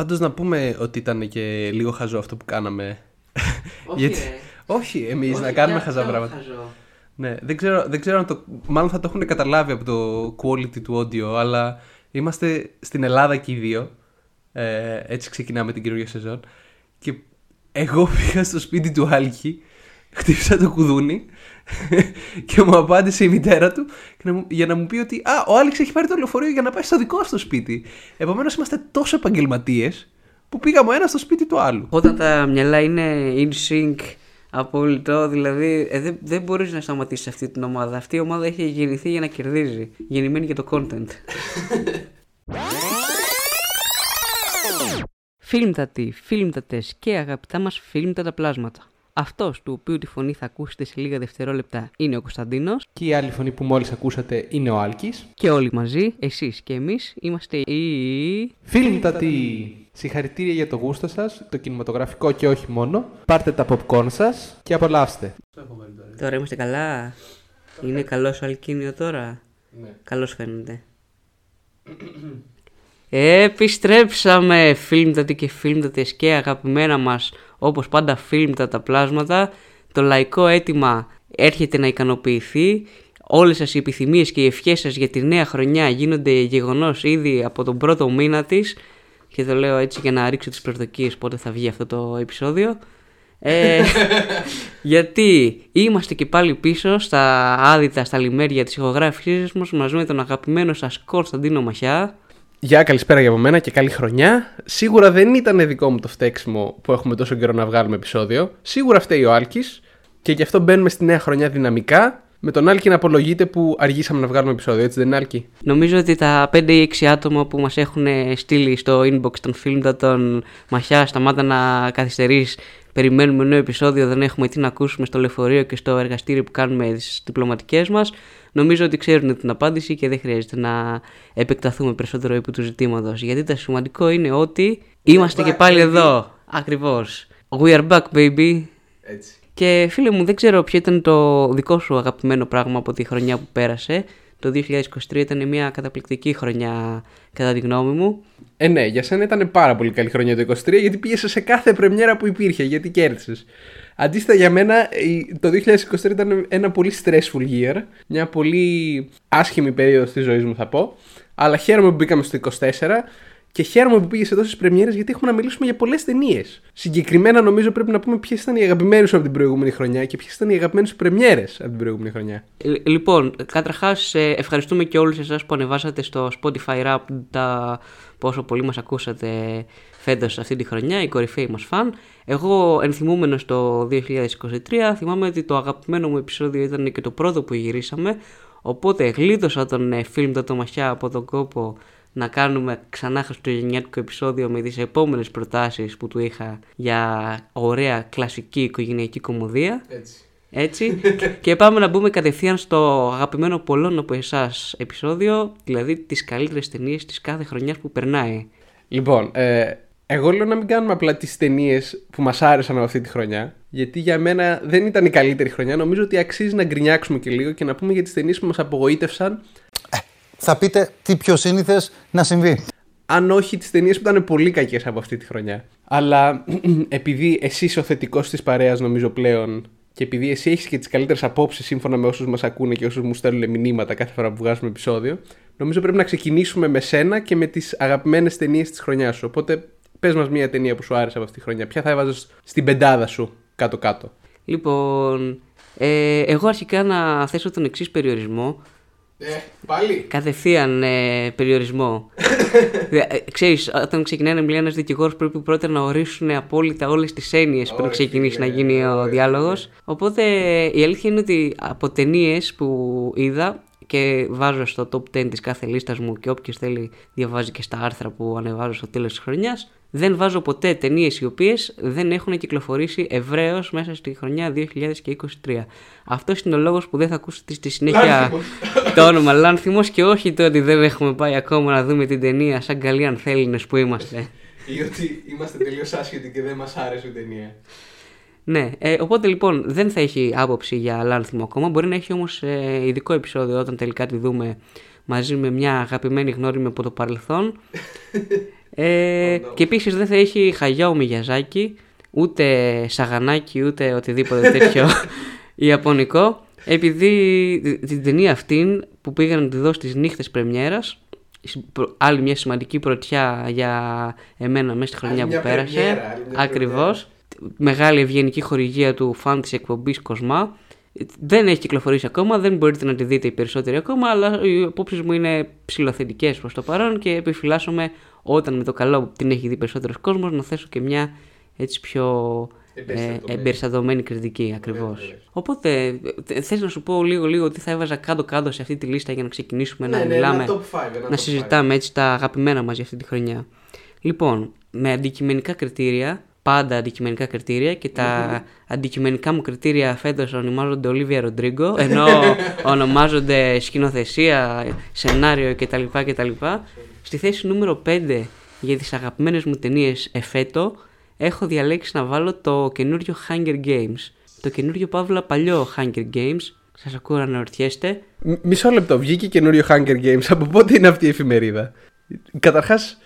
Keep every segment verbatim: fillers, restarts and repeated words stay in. Πάντως να πούμε ότι ήταν και λίγο χαζό αυτό που κάναμε. Όχι. Γιατί... Όχι εμείς όχι, να κάνουμε χαζά πράγματα. Ναι, δεν ξέρω, δεν ξέρω αν το... Μάλλον θα το έχουν καταλάβει από το quality του audio, αλλά είμαστε στην Ελλάδα και οι δύο. Ε, έτσι ξεκινάμε την καινούργια σεζόν. Και εγώ πήγα στο σπίτι του Άλκη, χτύπησα το κουδούνι και μου απάντησε η μητέρα του να μου, για να μου πει ότι «Α, ο Άλεξ έχει πάρει το λεωφορείο για να πάει στο δικό στο σπίτι». Επομένως είμαστε τόσο επαγγελματίες που πήγαμε ένα στο σπίτι του άλλου. Όταν τα μυαλά είναι in sync απόλυτο, δηλαδή ε, δεν, δεν μπορείς να σταματήσεις αυτή την ομάδα. Αυτή η ομάδα έχει γεννηθεί για να κερδίζει. Γεννημένη για το content. Filmtatoi, Filmtatois και αγαπητά μας Filmtata πλάσματα. Αυτός του οποίου τη φωνή θα ακούσετε σε λίγα δευτερόλεπτα είναι ο Κωνσταντίνος. Και η άλλη φωνή που μόλις ακούσατε είναι ο Άλκης. Και όλοι μαζί, εσείς και εμείς, είμαστε οι... Filmtatoi! Συγχαρητήρια για το γούστο σας, το κινηματογραφικό και όχι μόνο. Πάρτε τα popcorn σας και απολαύστε. Τώρα είμαστε καλά. Είναι καλός ο Αλκίνιο τώρα. Ναι. Καλώς φαίνεται. Επιστρέψαμε, Filmtatoi και Filmtatois και αγαπημένα μας, όπως πάντα, Filmtata πλάσματα. Το λαϊκό αίτημα έρχεται να ικανοποιηθεί. Όλες σας οι επιθυμίες και οι ευχές σας για τη νέα χρονιά γίνονται γεγονός ήδη από τον πρώτο μήνα της. Και το λέω έτσι για να ρίξω τις προσδοκίες πότε θα βγει αυτό το επεισόδιο. ε, γιατί είμαστε και πάλι πίσω στα άδυτα, στα λιμέρια της ηχογράφησής μας, μαζί με τον αγαπημένο σας Κωνσταντίνο Μαχιά. Γεια, καλησπέρα για από μένα και καλή χρονιά. Σίγουρα δεν ήταν δικό μου το φταίξιμο που έχουμε τόσο καιρό να βγάλουμε επεισόδιο. Σίγουρα φταίει ο Άλκης και γι' αυτό μπαίνουμε στη νέα χρονιά δυναμικά. Με τον Άλκη να απολογείται που αργήσαμε να βγάλουμε επεισόδιο, έτσι δεν είναι, Άλκη? Νομίζω ότι τα πέντε ή έξι άτομα που μας έχουν στείλει στο inbox των Filmtatoi, Μαχιά, σταμάτα να καθυστερείς. Περιμένουμε νέο επεισόδιο, δεν έχουμε τι να ακούσουμε στο λεωφορείο και στο εργαστήριο που κάνουμε στις διπλωματικές μας. Νομίζω ότι ξέρουν την απάντηση και δεν χρειάζεται να επεκταθούμε περισσότερο επί του ζητήματος. Γιατί το σημαντικό είναι ότι είμαστε και πάλι εδώ. Ακριβώς. We are back, baby. Έτσι. Και φίλε μου, δεν ξέρω ποιο ήταν το δικό σου αγαπημένο πράγμα από τη χρονιά που πέρασε. Το δύο χιλιάδες είκοσι τρία ήταν μια καταπληκτική χρονιά, κατά τη γνώμη μου. Ε, ναι, για σένα ήταν πάρα πολύ καλή χρονιά το είκοσι τρία, γιατί πήγες σε κάθε πρεμιέρα που υπήρχε, γιατί κέρδισες. Αντίθετα, για μένα, το δύο χιλιάδες είκοσι τρία ήταν ένα πολύ stressful year, μια πολύ άσχημη περίοδος της ζωής μου, θα πω. Αλλά χαίρομαι που μπήκαμε στο είκοσι τέσσερα και χαίρομαι που πήγες εδώ στις πρεμιέρες, γιατί έχουμε να μιλήσουμε για πολλές ταινίες. Συγκεκριμένα, νομίζω πρέπει να πούμε ποιες ήταν οι αγαπημένες σου από την προηγούμενη χρονιά και ποιες ήταν οι αγαπημένες σου πρεμιέρες από την προηγούμενη χρονιά. Λοιπόν, καταρχάς, ευχαριστούμε και όλους εσάς που ανεβάσατε στο Spotify Rap τα πόσο πολύ μας ακούσατε φέτος αυτή τη χρονιά, οι κορυφαίοι μας φαν. Εγώ, ενθυμούμενος το δύο χιλιάδες είκοσι τρία, θυμάμαι ότι το αγαπημένο μου επεισόδιο ήταν και το πρώτο που γυρίσαμε. Οπότε γλίτωσα τον Filmtatoi Μαχιά από τον κόπο να κάνουμε ξανά χριστουγεννιάτικο επεισόδιο με τις επόμενες προτάσεις που του είχα για ωραία κλασική οικογενειακή κομμωδία. Έτσι. Έτσι. Και πάμε να μπούμε κατευθείαν στο αγαπημένο πολλών από εσάς επεισόδιο, δηλαδή τις καλύτερες ταινίες της κάθε χρονιάς που περνάει. Λοιπόν, ε, εγώ λέω να μην κάνουμε απλά τις ταινίες που μας άρεσαν από αυτή τη χρονιά, γιατί για μένα δεν ήταν η καλύτερη χρονιά. Νομίζω ότι αξίζει να γκρινιάξουμε και λίγο και να πούμε για τις ταινίες που μας απογοήτευσαν. Θα πείτε τι πιο σύνηθες να συμβεί. Αν όχι τις ταινίες που ήταν πολύ κακές από αυτή τη χρονιά. Αλλά επειδή εσύ είσαι ο θετικός της παρέας, νομίζω πλέον, και επειδή εσύ έχεις και τις καλύτερες απόψεις σύμφωνα με όσους μας ακούνε και όσους μου στέλνουν μηνύματα κάθε φορά που βγάζουμε επεισόδιο, νομίζω πρέπει να ξεκινήσουμε με σένα και με τις αγαπημένες ταινίες της χρονιάς σου. Οπότε πες μας μια ταινία που σου άρεσε από αυτή τη χρονιά. Ποια θα έβαζες στην πεντάδα σου κάτω-κάτω? Λοιπόν, ε, εγώ αρχικά να θέσω τον εξής περιορισμό. Ε, πάλι. Κατευθείαν ε, περιορισμό. ε, ξέρεις, όταν ξεκινάει να μιλάει ένας δικηγόρος, πρέπει πρώτα να ορίσουν απόλυτα όλες τις έννοιες πριν ξεκινήσει να γίνει ο διάλογος. Οπότε η αλήθεια είναι ότι από ταινίες που είδα και βάζω στο top δέκα της κάθε λίστας μου, και όποιος θέλει διαβάζει και στα άρθρα που ανεβάζω στο τέλος της χρονιάς, δεν βάζω ποτέ ταινίες οι οποίες δεν έχουν κυκλοφορήσει ευρέως μέσα στη χρονιά δύο χιλιάδες είκοσι τρία. Αυτό είναι ο λόγος που δεν θα ακούσετε στη συνέχεια το όνομα Λάνθιμος, και όχι το ότι δεν έχουμε πάει ακόμα να δούμε την ταινία σαν καλοί ανθέλληνες που είμαστε. Ή ότι είμαστε τελείως άσχετοι και δεν μας άρεσε η ταινία. Ναι, ε, οπότε λοιπόν δεν θα έχει άποψη για Λάνθιμο ακόμα. Μπορεί να έχει όμως ε, ειδικό επεισόδιο όταν τελικά τη δούμε μαζί με μια αγαπημένη γνώριμη από το παρελθόν. Ε, και επίσης δεν θα έχει Χαγιάο Μιγιαζάκι, ούτε σαγανάκι, ούτε οτιδήποτε τέτοιο ιαπωνικό, επειδή την ταινία αυτήν που πήγαν να τη δω στις νύχτες πρεμιέρας, άλλη μια σημαντική πρωτιά για εμένα μέσα στη χρονιά που πρεμιέρα, πέρασε, ακριβώς, πρεμιέρα. Μεγάλη ευγενική χορηγία του φαν της εκπομπής Κοσμά. Δεν έχει κυκλοφορήσει ακόμα, δεν μπορείτε να τη δείτε οι περισσότεροι ακόμα, αλλά οι απόψεις μου είναι ψηλοθετικές προς το παρόν και επιφυλάσσομαι όταν με το καλό την έχει δει περισσότερος κόσμος να θέσω και μια έτσι πιο εμπεριστατωμένη κριτική ακριβώς. Βέβαια. Οπότε θες να σου πω λίγο λίγο τι θα έβαζα κάτω κάτω σε αυτή τη λίστα για να ξεκινήσουμε ναι, να ναι, μιλάμε, ένα top five, ένα να top συζητάμε five. Έτσι τα αγαπημένα μας για αυτή τη χρονιά. Λοιπόν, με αντικειμενικά κριτήρια... Πάντα αντικειμενικά κριτήρια και τα mm-hmm. αντικειμενικά μου κριτήρια φέτος ονομάζονται Olivia Rodrigo, ενώ ονομάζονται σκηνοθεσία, σενάριο κτλ. κτλ. Στη θέση νούμερο πέντε για τις αγαπημένες μου ταινίες εφέτο έχω διαλέξει να βάλω το καινούριο Hunger Games. Το καινούριο παύλα παλιό Hunger Games. Σας ακούω να αναρωτιέστε. Μ- μισό λεπτό, βγήκε καινούριο Hunger Games. Από πότε είναι αυτή η εφημερίδα? Καταρχάς.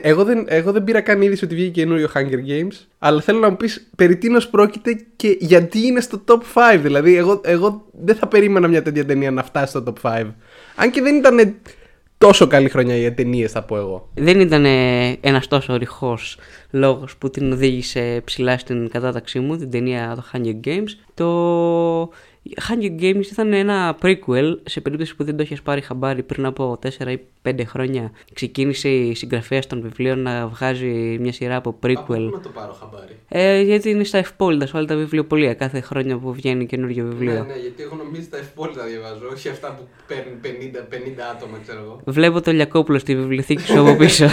Εγώ δεν, εγώ δεν πήρα καν είδηση ότι βγήκε καινούριο Hunger Games, αλλά θέλω να μου πεις περί τίνος πρόκειται και γιατί είναι στο top πέντε. Δηλαδή, εγώ, εγώ δεν θα περίμενα μια τέτοια ταινία να φτάσει στο top πέντε. Αν και δεν ήταν τόσο καλή χρονιά για ταινίες, θα πω εγώ. Δεν ήταν ένας τόσο ρηχός λόγος που την οδήγησε ψηλά στην κατάταξή μου, την ταινία το Hunger Games. Το Hunger Games ήταν ένα prequel, σε περίπτωση που δεν το έχεις πάρει χαμπάρι πριν από τέσσερα ή πέντε χρόνια. Ξεκίνησε η συγγραφέας των βιβλίων να βγάζει μια σειρά από prequel. Από πού να το πάρω χαμπάρι? Ε, γιατί είναι στα ευπόλυτα, σε όλα τα βιβλιοπωλεία, κάθε χρόνια που βγαίνει καινούργιο βιβλίο. Ναι, ναι, γιατί εγώ νομίζω τα ευπόλυτα διαβάζω, όχι αυτά που παίρνουν πενήντα, πενήντα άτομα, ξέρω εγώ. Βλέπω το Λιακόπουλο στη βιβλιοθήκη σου από πίσω.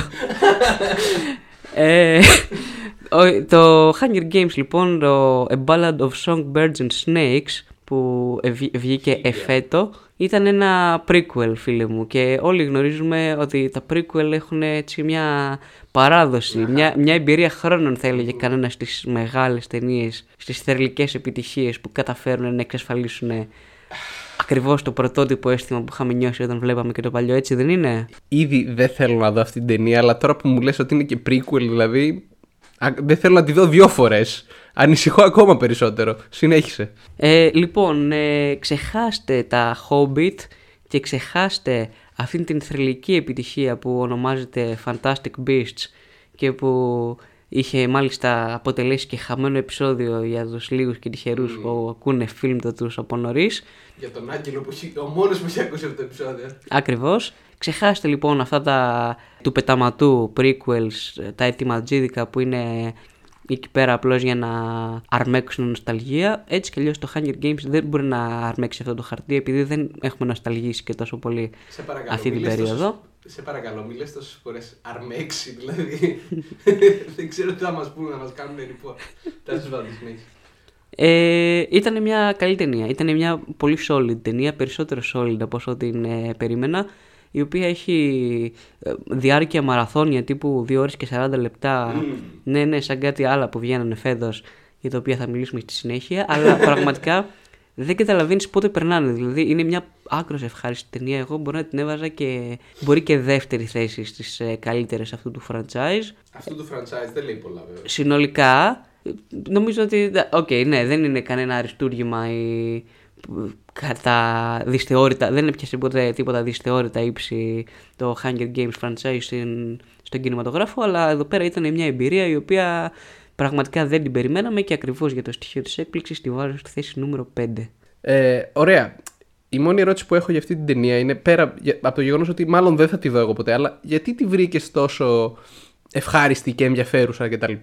ε, το Hunger Games λοιπόν, το A Ballad of Songbirds and Snakes, που βγήκε εφέτο, ήταν ένα prequel, φίλε μου, και όλοι γνωρίζουμε ότι τα prequel έχουν έτσι μια παράδοση, μια, μια εμπειρία χρόνων, θα έλεγε κανένα, στις μεγάλες ταινίες, στις θερλικές επιτυχίες που καταφέρουν να εξασφαλίσουν ακριβώς το πρωτότυπο αίσθημα που είχαμε νιώσει όταν βλέπαμε και το παλιό, έτσι δεν είναι? Ήδη δεν θέλω να δω αυτή την ταινία, αλλά τώρα που μου λες ότι είναι και prequel, δηλαδή δεν θέλω να τη δω δύο φορές. Ανησυχώ ακόμα περισσότερο. Συνέχισε. Ε, λοιπόν, ε, ξεχάστε τα Hobbit και ξεχάστε αυτήν την θρυλική επιτυχία που ονομάζεται Fantastic Beasts και που είχε μάλιστα αποτελέσει και χαμένο επεισόδιο για τους λίγους και τυχερούς mm. που ακούνε Filmtatoi από νωρίς. Για τον Άγγελο που ο μόνος που είχε ακούσει αυτό το επεισόδιο. Ακριβώς. Ξεχάστε λοιπόν αυτά τα του πεταματού prequels, τα ετοιματζίδικα που είναι εκεί πέρα απλώς για να αρμέξουν νοσταλγία. Έτσι κι αλλιώς το Hunger Games δεν μπορεί να αρμέξει αυτό το χαρτί, επειδή δεν έχουμε νοσταλγήσει και τόσο πολύ σε παρακαλώ, αυτή την περίοδο. Τόσο, σε παρακαλώ, μιλές τόσες φορές αρμέξει, δηλαδή. Δεν ξέρω τι θα μας πούνε, να μας κάνουν ρηπό. Τα σας βάλω συνέχεια. Ε, ήταν μια καλή ταινία. Ήταν μια πολύ solid ταινία, περισσότερο solid από όσο την ε, περίμενα, η οποία έχει διάρκεια μαραθώνια τύπου δύο ώρες και σαράντα λεπτά. Mm. Ναι, ναι, σαν κάτι άλλα που βγαίνανε φέτος, για τα οποία θα μιλήσουμε στη συνέχεια. Αλλά πραγματικά δεν καταλαβαίνεις πότε περνάνε. Δηλαδή είναι μια άκρως ευχάριστη ταινία. Εγώ μπορώ να την έβαζα και μπορεί και δεύτερη θέση στις καλύτερες αυτού του franchise. Αυτού του franchise δεν λέει πολλά, βέβαια. Συνολικά, νομίζω ότι. Οκ, okay, ναι, δεν είναι κανένα αριστούργημα η. Κατά δυσθεώρητα, δεν έπιασε ποτέ τίποτα δυσθεώρητα ύψη το Hunger Games franchise στον κινηματογράφο, αλλά εδώ πέρα ήταν μια εμπειρία η οποία πραγματικά δεν την περιμέναμε και ακριβώς για το στοιχείο της έκπληξης τη βάζω στη θέση νούμερο πέντε. Ε, ωραία. Η μόνη ερώτηση που έχω για αυτή την ταινία είναι, πέρα από το γεγονός ότι μάλλον δεν θα τη δω εγώ ποτέ, αλλά γιατί τη βρήκες τόσο ευχάριστη και ενδιαφέρουσα κτλ?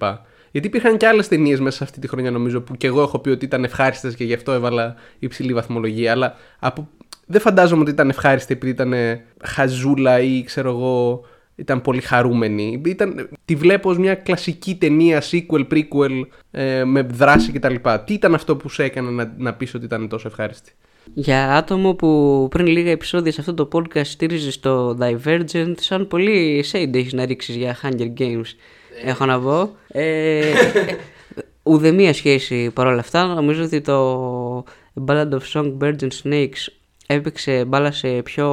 Γιατί υπήρχαν και άλλες ταινίες μέσα σε αυτή τη χρονιά, νομίζω, που και εγώ έχω πει ότι ήταν ευχάριστες και γι' αυτό έβαλα υψηλή βαθμολογία. Αλλά από... δεν φαντάζομαι ότι ήταν ευχάριστη επειδή ήταν χαζούλα ή ξέρω εγώ, ήταν πολύ χαρούμενη. Ήταν... Τη βλέπω ως μια κλασική ταινία, sequel, prequel, ε, με δράση κτλ. Τι ήταν αυτό που σε έκανε να, να πεις ότι ήταν τόσο ευχάριστη? Για άτομο που πριν λίγα επεισόδια σε αυτό το podcast στήριζε στο Divergent, σαν πολύ shade έχεις να ρίξεις για Hunger Games. Έχω να πω. Ε, ουδέμια σχέση παρόλα αυτά. Νομίζω ότι το Ballad of Songbirds and Snakes έπαιξε μπάλα σε πιο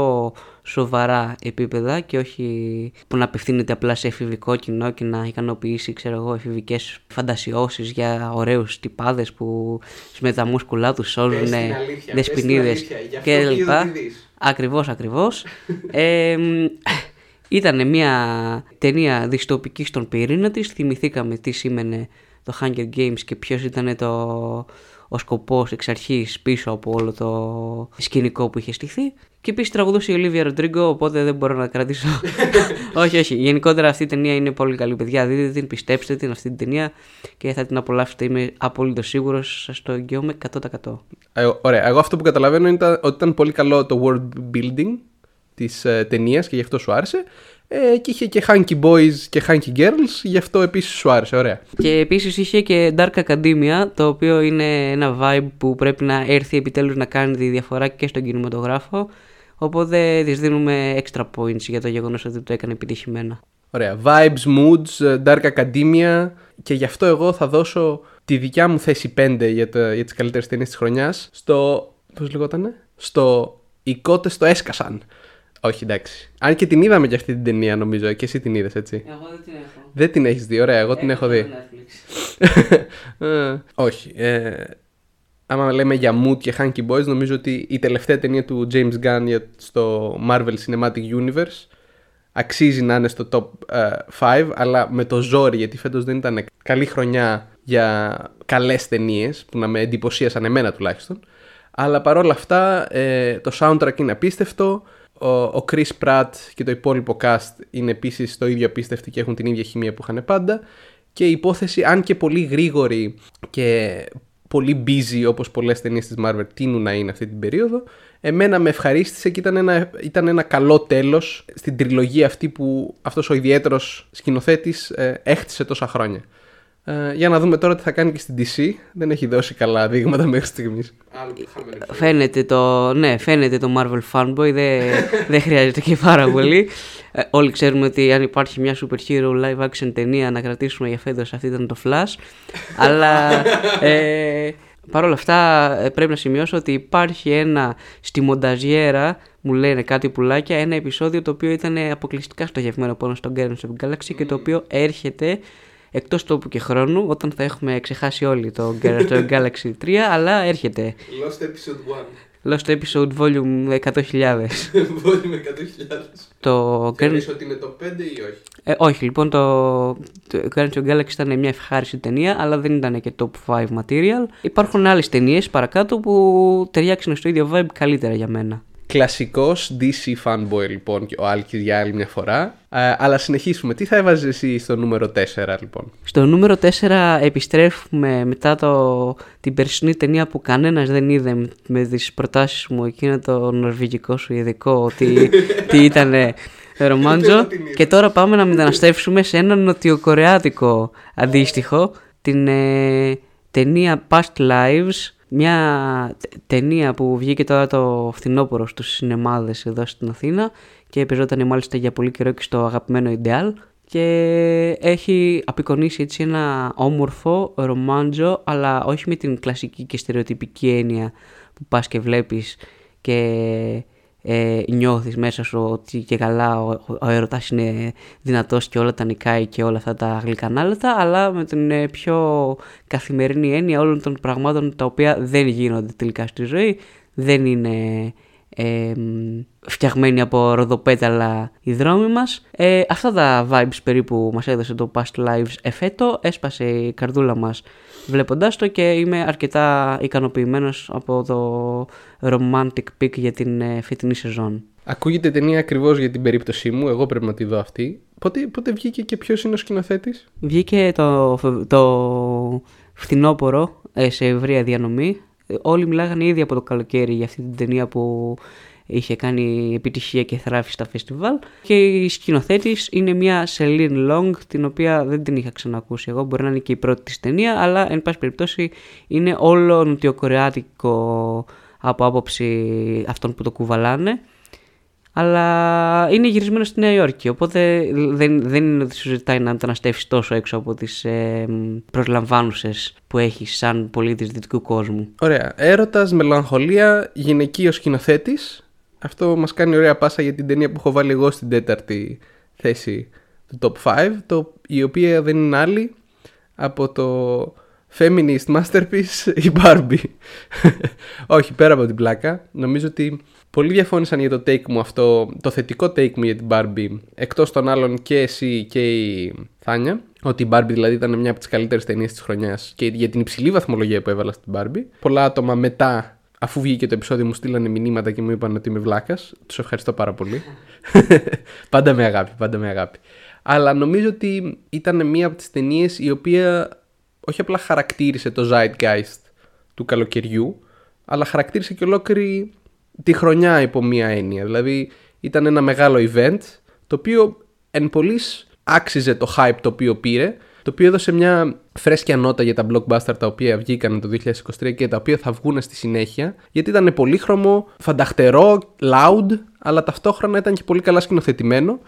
σοβαρά επίπεδα και όχι που να απευθύνεται απλά σε εφηβικό κοινό και να ικανοποιήσει, ξέρω εγώ, εφηβικές φαντασιώσεις για ωραίους τυπάδες που με τα μούσκουλά τους σώζουν δεσποινίδες κλπ. Ακριβώς, ακριβώς. ε, ήταν μια ταινία δυστοπική στον πυρήνα της. Θυμηθήκαμε τι σήμαινε το Hunger Games και ποιος ήταν το, ο σκοπός εξ αρχής πίσω από όλο το σκηνικό που είχε στηθεί. Και επίσης τραγουδούσε η Olivia Rodrigo, οπότε δεν μπορώ να κρατήσω. όχι, όχι. Γενικότερα αυτή η ταινία είναι πολύ καλή, παιδιά. Δείτε την, πιστέψτε την αυτή την ταινία και θα την απολαύσετε. Είμαι απολύτως σίγουρος, σας το εγγυώμαι εκατό τοις εκατό. Ε, ωραία. Εγώ αυτό που καταλαβαίνω είναι ότι ήταν πολύ καλό το world building της ε, ταινίας και γι' αυτό σου άρεσε. Ε, και είχε και Hunky Boys και Hunky Girls, γι' αυτό επίσης σου άρεσε, ωραία. Και επίσης είχε και Dark Academia, το οποίο είναι ένα vibe που πρέπει να έρθει επιτέλους να κάνει τη διαφορά και στον κινηματογράφο. Οπότε της δίνουμε extra points για το γεγονός ότι το έκανε επιτυχημένα. Ωραία, vibes, moods, Dark Academia. Και γι' αυτό εγώ θα δώσω τη δικιά μου θέση πέντε για, τα, για τις καλύτερες ταινίες της χρονιάς. Στο... πώς λεγότανε? Στο «Οι κότες το έσκασαν». Όχι, εντάξει. Αν και την είδαμε και αυτή την ταινία, νομίζω. Και εσύ την είδες, έτσι. Εγώ δεν την έχω. Δεν την έχεις δει, ωραία. Εγώ έχω την έχω δει. ε, όχι. Ε, άμα λέμε για mood και Hunky Boys, νομίζω ότι η τελευταία ταινία του James Gunn στο Marvel Cinematic Universe αξίζει να είναι στο top uh, πέντε, αλλά με το ζόρι, γιατί φέτος δεν ήταν καλή χρονιά για καλές ταινίες, που να με εντυπωσίασαν εμένα τουλάχιστον. Αλλά παρόλα αυτά, ε, το soundtrack είναι απίστευτο. Ο, ο Chris Pratt και το υπόλοιπο cast είναι επίσης το ίδιο απίστευτοι και έχουν την ίδια χημεία που είχαν πάντα. Και η υπόθεση, αν και πολύ γρήγορη και πολύ busy όπως πολλές ταινίες της Marvel τείνουν να είναι αυτή την περίοδο, εμένα με ευχαρίστησε και ήταν ένα, ήταν ένα καλό τέλος στην τριλογία αυτή που αυτός ο ιδιαίτερος σκηνοθέτης ε, έχτισε τόσα χρόνια. Ε, για να δούμε τώρα τι θα κάνει και στην ντι σι. Δεν έχει δώσει καλά δείγματα μέχρι στιγμής. Φαίνεται το, ναι, φαίνεται το Marvel fanboy. Δεν δε χρειάζεται και πάρα πολύ. ε, όλοι ξέρουμε ότι αν υπάρχει μια super hero live action ταινία να κρατήσουμε για φέτος, αυτή ήταν το Flash. Αλλά ε, παρόλα αυτά πρέπει να σημειώσω ότι υπάρχει ένα στη μονταζιέρα, μου λένε κάτι πουλάκια, ένα επεισόδιο το οποίο ήταν αποκλειστικά στο γευμένο πόνο στο Guardians of the Galaxy mm. και το οποίο έρχεται εκτός τόπου και χρόνου, όταν θα έχουμε ξεχάσει όλοι το Galaxy τρία, αλλά έρχεται. Lost Episode ένα. Lost Episode Volume εκατό χιλιάδες. Volume εκατό χιλιάδες. Το... Θεωρείς ότι είναι το πέντε ή όχι? Ε, όχι, λοιπόν, το, το Galaxy ήταν μια ευχάριστη ταινία, αλλά δεν ήταν και top πέντε material. Υπάρχουν άλλες ταινίες παρακάτω που ταιριάξουν στο ίδιο vibe καλύτερα για μένα. Κλασικός ντι σι fanboy λοιπόν και ο Άλκης για άλλη μια φορά. Α, αλλά συνεχίσουμε. Τι θα έβαζες εσύ στο νούμερο τέσσερα λοιπόν? Στο νούμερο τέσσερα επιστρέφουμε μετά το, την περσινή ταινία που κανένας δεν είδε με, με τις προτάσεις μου εκείνο το νορβηγικό σου ειδικό τι, τι ήτανε ρομάντζο. Και τώρα πάμε να μεταναστεύσουμε σε ένα νοτιοκορεάτικο αντίστοιχο, την ε, ταινία Past Lives. Μια ταινία που βγήκε τώρα το φθινόπωρο στους σινεμάδες εδώ στην Αθήνα και παίζονταν μάλιστα για πολύ καιρό και στο αγαπημένο Ιντεάλ και έχει απεικονίσει έτσι ένα όμορφο ρομάντζο, αλλά όχι με την κλασική και στερεοτυπική έννοια που πας και βλέπεις και ε, νιώθεις μέσα σου ότι και καλά ο, ο έρωτας είναι δυνατός και όλα τα νικάει και όλα αυτά τα γλυκανάλατα, αλλά με την ε, πιο καθημερινή έννοια όλων των πραγμάτων τα οποία δεν γίνονται τελικά στη ζωή, δεν είναι ε, φτιαγμένοι από ροδοπέταλα οι δρόμοι μας. Ε, αυτά τα vibes περίπου μας έδωσε το Past Lives εφέτο, έσπασε η καρδούλα μας βλέποντάς το και είμαι αρκετά ικανοποιημένος από το romantic pick για την φετινή σεζόν. Ακούγεται ταινία ακριβώς για την περίπτωσή μου, εγώ πρέπει να τη δω αυτή. Πότε, πότε βγήκε και ποιος είναι ο σκηνοθέτης? Βγήκε το, το φθινόπωρο σε ευρεία διανομή. Όλοι μιλάγανε ήδη από το καλοκαίρι για αυτή την ταινία που είχε κάνει επιτυχία και θράφη στα φεστιβάλ. Και η σκηνοθέτης είναι μια Σελίν Λόγγκ, την οποία δεν την είχα ξανακούσει εγώ. Μπορεί να είναι και η πρώτη της ταινία, αλλά εν πάση περιπτώσει είναι όλο νοτιοκορεάτικο από άποψη αυτών που το κουβαλάνε. Αλλά είναι γυρισμένο στη Νέα Υόρκη, οπότε δεν, δεν είναι ότι σου ζητάει να μεταναστεύσει τόσο έξω από τις ε, προσλαμβάνουσες που έχεις σαν πολίτης δυτικού κόσμου. Ωραία. Έρωτας, μελαγχολία, γυναικείος σκηνοθέτης. αυτό μας κάνει ωραία πάσα για την ταινία που έχω βάλει εγώ στην τέταρτη θέση του top πέντε, το, η οποία δεν είναι άλλη από το feminist masterpiece η Barbie. Όχι, πέρα από την πλάκα, νομίζω ότι πολλοί διαφώνησαν για το take μου αυτό, το θετικό take μου για την Barbie, εκτός των άλλων και εσύ και η Θάνια, ότι η Barbie δηλαδή ήταν μια από τις καλύτερες ταινίες της χρονιάς και για την υψηλή βαθμολογία που έβαλα στην Barbie. Πολλά άτομα μετά, αφού βγήκε το επεισόδιο, μου στείλανε μηνύματα και μου είπαν ότι είμαι βλάκας. Τους ευχαριστώ πάρα πολύ. Πάντα με αγάπη, πάντα με αγάπη. Αλλά νομίζω ότι ήταν μία από τις ταινίες η οποία όχι απλά χαρακτήρισε το zeitgeist του καλοκαιριού, αλλά χαρακτήρισε και ολόκληρη τη χρονιά υπό μία έννοια. Δηλαδή ήταν ένα μεγάλο event, το οποίο εν πολλοίς άξιζε το hype το οποίο πήρε, το οποίο έδωσε μια φρέσκια νότα για τα blockbuster τα οποία βγήκαν το είκοσι είκοσι τρία και τα οποία θα βγουν στη συνέχεια, γιατί ήταν πολύχρωμο, φανταχτερό, loud, αλλά ταυτόχρονα ήταν και πολύ καλά σκηνοθετημένο,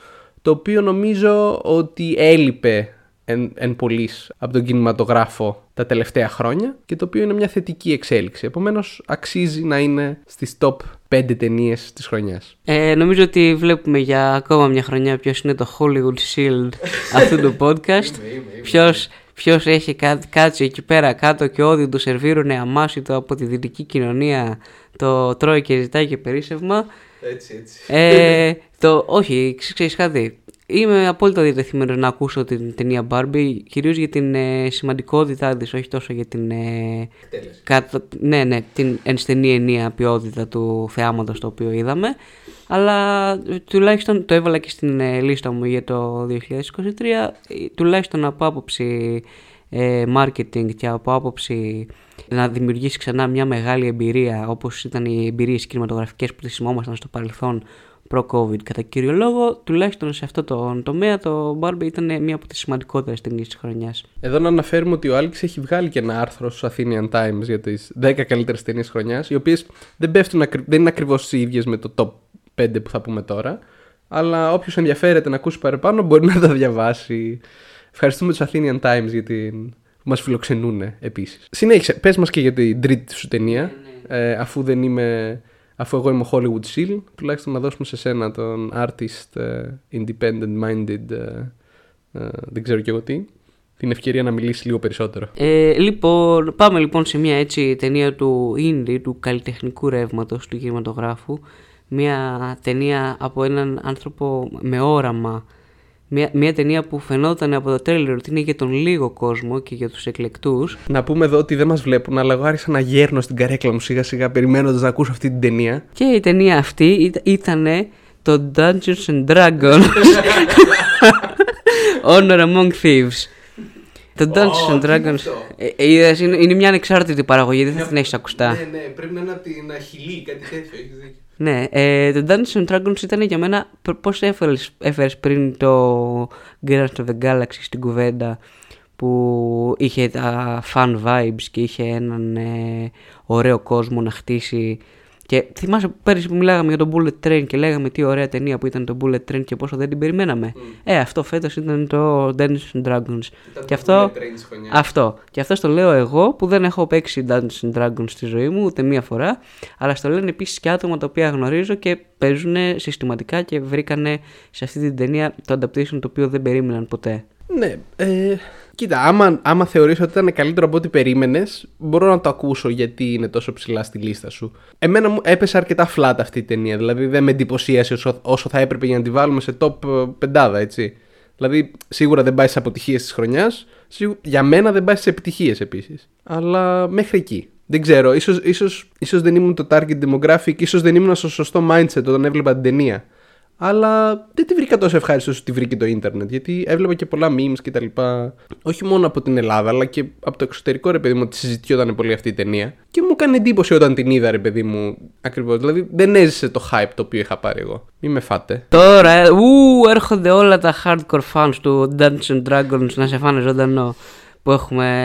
το οποίο νομίζω ότι έλειπε εν, εν πολλοίς από τον κινηματογράφο τα τελευταία χρόνια και το οποίο είναι μια θετική εξέλιξη. Επομένως αξίζει να είναι στις top πέντε ταινίες της χρονιάς. Ε, νομίζω ότι βλέπουμε για ακόμα μια χρονιά ποιος είναι το Hollywood Shield αυτού του podcast. ποιος, ποιος έχει κά, κάτσει εκεί πέρα κάτω και όδι του σερβίρουνε αμάσιτο από τη δυτική κοινωνία, το τρώει και ζητάει και περίσσευμα. Έτσι, έτσι. Ε, το, όχι, ξέρεις κάτι. Είμαι απόλυτα διατεθειμένος να ακούσω την ταινία Barbie, κυρίως για την ε, σημαντικότητά της, όχι τόσο για την, ε, κατα... ναι, ναι, την ενστενή ενία ποιότητα του θεάματος το οποίο είδαμε. Αλλά τουλάχιστον το έβαλα και στην ε, λίστα μου για το είκοσι είκοσι τρία, τουλάχιστον από άποψη ε, marketing και από άποψη να δημιουργήσει ξανά μια μεγάλη εμπειρία, όπως ήταν οι εμπειρίες κινηματογραφικές που τις θυμόμασταν στο παρελθόν προ-COVID. Κατά κύριο λόγο, τουλάχιστον σε αυτό το τομέα, το Barbie ήταν μία από τις σημαντικότερες ταινίες της χρονιάς. Εδώ να αναφέρουμε ότι ο Άλεξ έχει βγάλει και ένα άρθρο στους Athenian Times για τις δέκα καλύτερες ταινίες της χρονιάς, οι οποίες δεν, πέφτουν, δεν είναι ακριβώς οι ίδιες με το top πέντε που θα πούμε τώρα, αλλά όποιος ενδιαφέρεται να ακούσει παραπάνω μπορεί να τα διαβάσει. Ευχαριστούμε τους Athenian Times για την... που μας φιλοξενούν επίσης. Συνέχισε, πες μας και για την τρίτη σου ταινία, ε, αφού δεν είμαι... Αφού εγώ είμαι ο Hollywood Seal, τουλάχιστον να δώσουμε σε σένα τον artist, uh, independent minded, uh, uh, δεν ξέρω και εγώ τι, την ευκαιρία να μιλήσει λίγο περισσότερο. Ε, λοιπόν, πάμε λοιπόν σε μια έτσι ταινία του indie, του καλλιτεχνικού ρεύματος, του κινηματογράφου. Μια ταινία από έναν άνθρωπο με όραμα. Μια, μια ταινία που φαινόταν από το τρέλερ ότι είναι για τον λίγο κόσμο και για τους εκλεκτούς. Να πούμε εδώ ότι δεν μας βλέπουν, αλλά εγώ άρχισα να γέρνω στην καρέκλα μου σιγά σιγά περιμένοντας να ακούσω αυτή την ταινία. Και η ταινία αυτή ήταν το Dungeons and Dragons Honor Among Thieves. Το Dungeons and Dragons είναι μια ανεξάρτητη παραγωγή, δεν θα την έχεις ακουστά. Ναι, ναι, πρέπει να είναι από την Αχιλλή, κάτι τέτοιο, έχεις δίκιο. Ναι, ε, το Dungeons and Dragons ήταν για μένα, πώς έφερες, έφερες πριν το Guardians of the Galaxy στην κουβέντα που είχε τα fan vibes και είχε έναν ε, ωραίο κόσμο να χτίσει. Και θυμάσαι πέρυσι που μιλάγαμε για το Bullet Train και λέγαμε τι ωραία ταινία που ήταν το Bullet Train και πόσο δεν την περιμέναμε. Mm. Ε, αυτό φέτος ήταν το Dungeons and Dragons. Ήταν και αυτό, αυτό. Και αυτό το λέω εγώ που δεν έχω παίξει Dungeons and Dragons στη ζωή μου ούτε μία φορά. Αλλά στο λένε επίσης και άτομα τα οποία γνωρίζω και παίζουν συστηματικά και βρήκανε σε αυτή την ταινία το adaptation το οποίο δεν περίμεναν ποτέ. Ναι, ε, κοίτα, άμα, άμα θεωρήσω ότι ήταν καλύτερο από ό,τι περίμενες, μπορώ να το ακούσω γιατί είναι τόσο ψηλά στη λίστα σου. Εμένα μου έπεσε αρκετά flat αυτή η ταινία, δηλαδή δεν με εντυπωσίασε όσο, όσο θα έπρεπε για να τη βάλουμε σε top πεντάδα, έτσι. Δηλαδή σίγουρα δεν πάει στις αποτυχίες της χρονιάς, σίγου, για μένα δεν πάει στις επιτυχίες επίσης, αλλά μέχρι εκεί. Δεν ξέρω, ίσως, ίσως, ίσως δεν ήμουν το target demographic, ίσως δεν ήμουν στο σωστό mindset όταν έβλεπα την ταινία. Αλλά δεν τη βρήκα τόσο ευχάριστο όσο τη βρήκε το ίντερνετ, γιατί έβλεπα και πολλά memes και τα λοιπά, όχι μόνο από την Ελλάδα, αλλά και από το εξωτερικό, ρε παιδί μου, ότι συζητιόταν πολύ αυτή η ταινία. Και μου έκανε εντύπωση όταν την είδα, ρε παιδί μου, ακριβώς. Δηλαδή δεν έζησε το hype το οποίο είχα πάρει εγώ. Μη με φάτε. Τώρα, ου, έρχονται όλα τα hardcore fans του Dungeons and Dragons να σε φάνε ζωντανό που έχουμε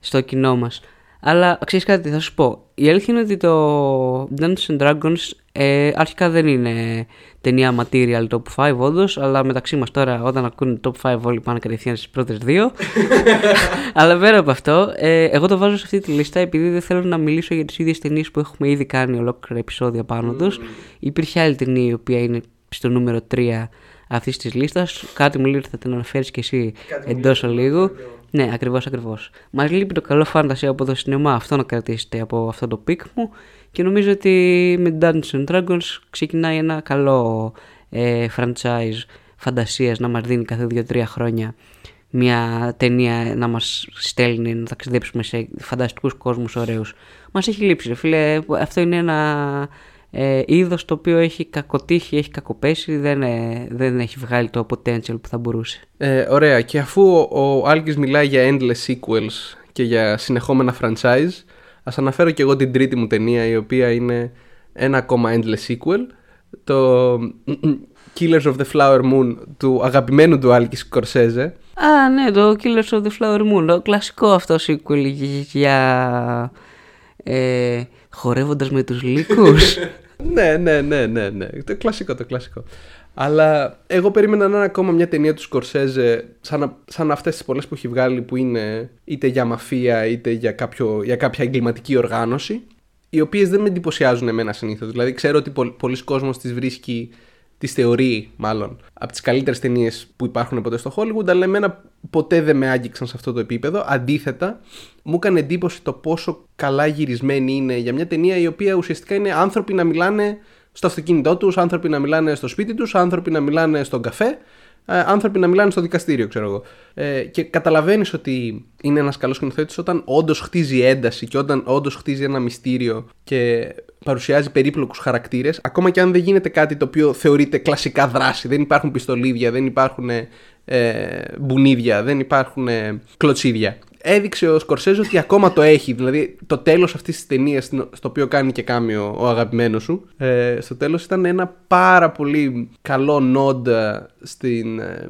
στο κοινό μας. Αλλά ξέρεις κάτι, θα σου πω. Η αλήθεια είναι ότι το Dungeons and Dragons Ε, αρχικά δεν είναι ταινία material top πέντε όντως, αλλά μεταξύ μας τώρα όταν ακούνε top πέντε όλοι πάνε κατευθείαν στις πρώτες δύο. Αλλά πέρα από αυτό, ε, εγώ το βάζω σε αυτή τη λίστα επειδή δεν θέλω να μιλήσω για τις ίδιες ταινίες που έχουμε ήδη κάνει ολόκληρα επεισόδια πάνω τους. Mm-hmm. Υπήρχε άλλη ταινία η οποία είναι στο νούμερο τρία αυτής της λίστας. Κάτι μου λέει ότι θα την αναφέρεις και εσύ εντός ολίγου. Ναι, ακριβώς, ακριβώς. Μας λείπει το καλό φάνταση από το σινεμά, αυτό να κρατήσετε από αυτό το πικ μου. Και νομίζω ότι με Dungeons and Dragons ξεκινάει ένα καλό ε, franchise φαντασίας να μας δίνει κάθε δύο τρία χρόνια μια ταινία να μας στέλνει να ταξιδέψουμε σε φανταστικούς κόσμους ωραίους. Μας έχει λείψει, φίλε. Αυτό είναι ένα ε, είδος το οποίο έχει κακοτύχει, έχει κακοπέσει, δεν, ε, δεν έχει βγάλει το potential που θα μπορούσε. Ε, ωραία. Και αφού ο Άλκης μιλάει για endless sequels και για συνεχόμενα franchise, ας αναφέρω και εγώ την τρίτη μου ταινία, η οποία είναι ένα ακόμα endless sequel, το Killers of the Flower Moon του αγαπημένου του Άλκη Σκορσέζε. Α, ναι, το Killers of the Flower Moon, το κλασικό αυτό sequel για ε, χορεύοντας με τους λύκους. ναι, ναι, ναι, ναι, ναι, το κλασικό, το κλασικό. Αλλά εγώ περίμενα να είναι ακόμα μια ταινία του Σκορσέζε σαν, σαν αυτές τις πολλές που έχει βγάλει, που είναι είτε για μαφία είτε για, κάποιο, για κάποια εγκληματική οργάνωση, οι οποίες δεν με εντυπωσιάζουν εμένα συνήθως. Δηλαδή ξέρω ότι πο, πολλοί κόσμος τις βρίσκει, τις θεωρεί μάλλον από τις καλύτερες ταινίες που υπάρχουν ποτέ στο Hollywood, αλλά εμένα ποτέ δεν με άγγιξαν σε αυτό το επίπεδο. Αντίθετα, μου έκανε εντύπωση το πόσο καλά γυρισμένη είναι για μια ταινία η οποία ουσιαστικά είναι άνθρωποι να μιλάνε στο αυτοκίνητό τους, άνθρωποι να μιλάνε στο σπίτι τους, άνθρωποι να μιλάνε στον καφέ, άνθρωποι να μιλάνε στο δικαστήριο, ξέρω εγώ. Ε, και καταλαβαίνεις ότι είναι ένας καλός σκηνοθέτης όταν όντως χτίζει ένταση και όταν όντως χτίζει ένα μυστήριο και παρουσιάζει περίπλοκους χαρακτήρες, ακόμα και αν δεν γίνεται κάτι το οποίο θεωρείται κλασικά δράση. Δεν υπάρχουν πιστολίδια, δεν υπάρχουν ε, μπουνίδια, δεν υπάρχουν ε, κλωτσίδια. Έδειξε ο Σκορσέζε ότι ακόμα το έχει. Δηλαδή το τέλος αυτής της ταινίας, στο οποίο κάνει και κάμιο ο αγαπημένος σου, ε, στο τέλος ήταν ένα πάρα πολύ καλό νόντ στην ε,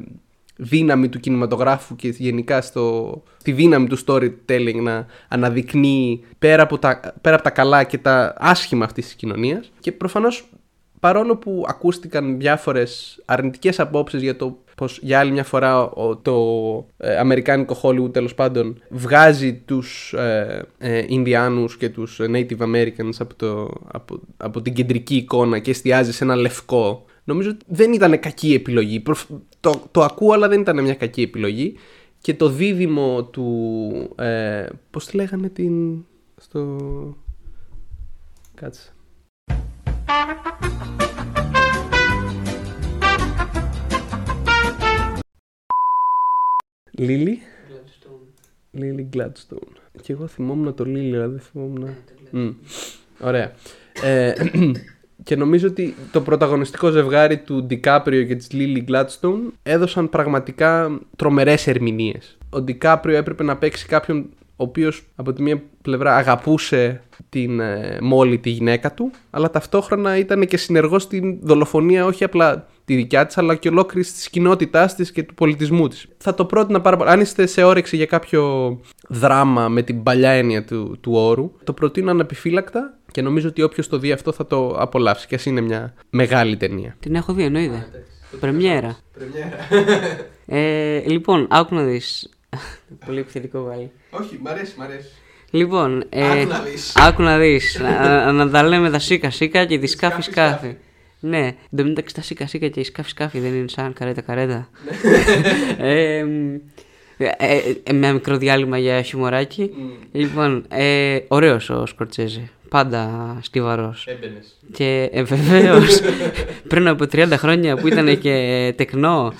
δύναμη του κινηματογράφου και γενικά στο, στη δύναμη του storytelling να αναδεικνύει πέρα από, τα, πέρα από τα καλά και τα άσχημα αυτής της κοινωνίας. Και προφανώς, παρόλο που ακούστηκαν διάφορες αρνητικές απόψεις για το πως για άλλη μια φορά το ε, αμερικάνικο Hollywood τέλος πάντων βγάζει τους ε, ε, Ινδιάνους και τους Native Americans από, το, από, από την κεντρική εικόνα και εστιάζει σε ένα λευκό, νομίζω ότι δεν ήταν κακή επιλογή. Το, το ακούω, αλλά δεν ήταν μια κακή επιλογή. Και το δίδυμο του... Ε, πώς τη λέγανε την... στο... Κάτσε... Λίλι Lily Gladstone. Και εγώ θυμόμουν το Λίλι, αλλά δεν θυμόμουν. Mm. Ωραία. ε, και νομίζω ότι το πρωταγωνιστικό ζευγάρι του Ντικάπριο και της Lily Gladstone έδωσαν πραγματικά τρομερές ερμηνείες. Ο Ντικάπριο έπρεπε να παίξει κάποιον ο οποίος από τη μία πλευρά αγαπούσε την ε, Μόλι, τη γυναίκα του, αλλά ταυτόχρονα ήταν και συνεργός στην δολοφονία, όχι απλά τη δικιά της, αλλά και ολόκληρης της κοινότητάς της και του πολιτισμού της. Θα το πρότεινα πάρα πολύ. Αν είστε σε όρεξη για κάποιο δράμα με την παλιά έννοια του, του όρου, το προτείνω ανεπιφύλακτα και νομίζω ότι όποιος το δει αυτό θα το απολαύσει, και ας είναι μια μεγάλη ταινία. Την έχω δει, εννοείται. Πρεμιέρα. ε, λοιπόν, άκου να δεις. Πολύ επιθετικό βάλει. Όχι, μ' αρέσει, μ' αρέσει. Λοιπόν, ε, άκου να δεις. να, να τα λέμε τα σίκα σίκα και τη σκάφη σκάφη. Ναι, το μεταξύ τα σίκα σίκα και η σκάφη σκάφη δεν είναι σαν καρέτα καρέτα. ε, ε, ε, μια μικρό διάλειμμα για χιουμοράκι. Mm. Λοιπόν, ε, ωραίος ο Σκορσέζε. Πάντα στιβαρός. Έμπαινες. Και ε, βεβαίως πριν από τριάντα χρόνια που ήταν και τεκνό.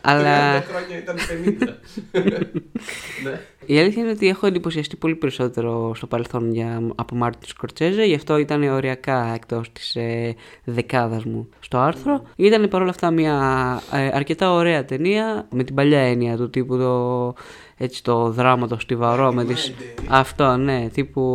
Αλλά... τριάντα χρόνια ήταν πενήντα. Ναι. Η αλήθεια είναι ότι έχω εντυπωσιαστεί πολύ περισσότερο στο παρελθόν για, από Μάρτιν Σκορσέζε, γι' αυτό ήταν οριακά εκτός της ε, δεκάδας μου στο άρθρο. Mm. Ήταν παρόλα αυτά μια ε, αρκετά ωραία ταινία, με την παλιά έννοια του τύπου το, έτσι, το δράμα το στιβαρό. Με τις, αυτό, ναι, τύπου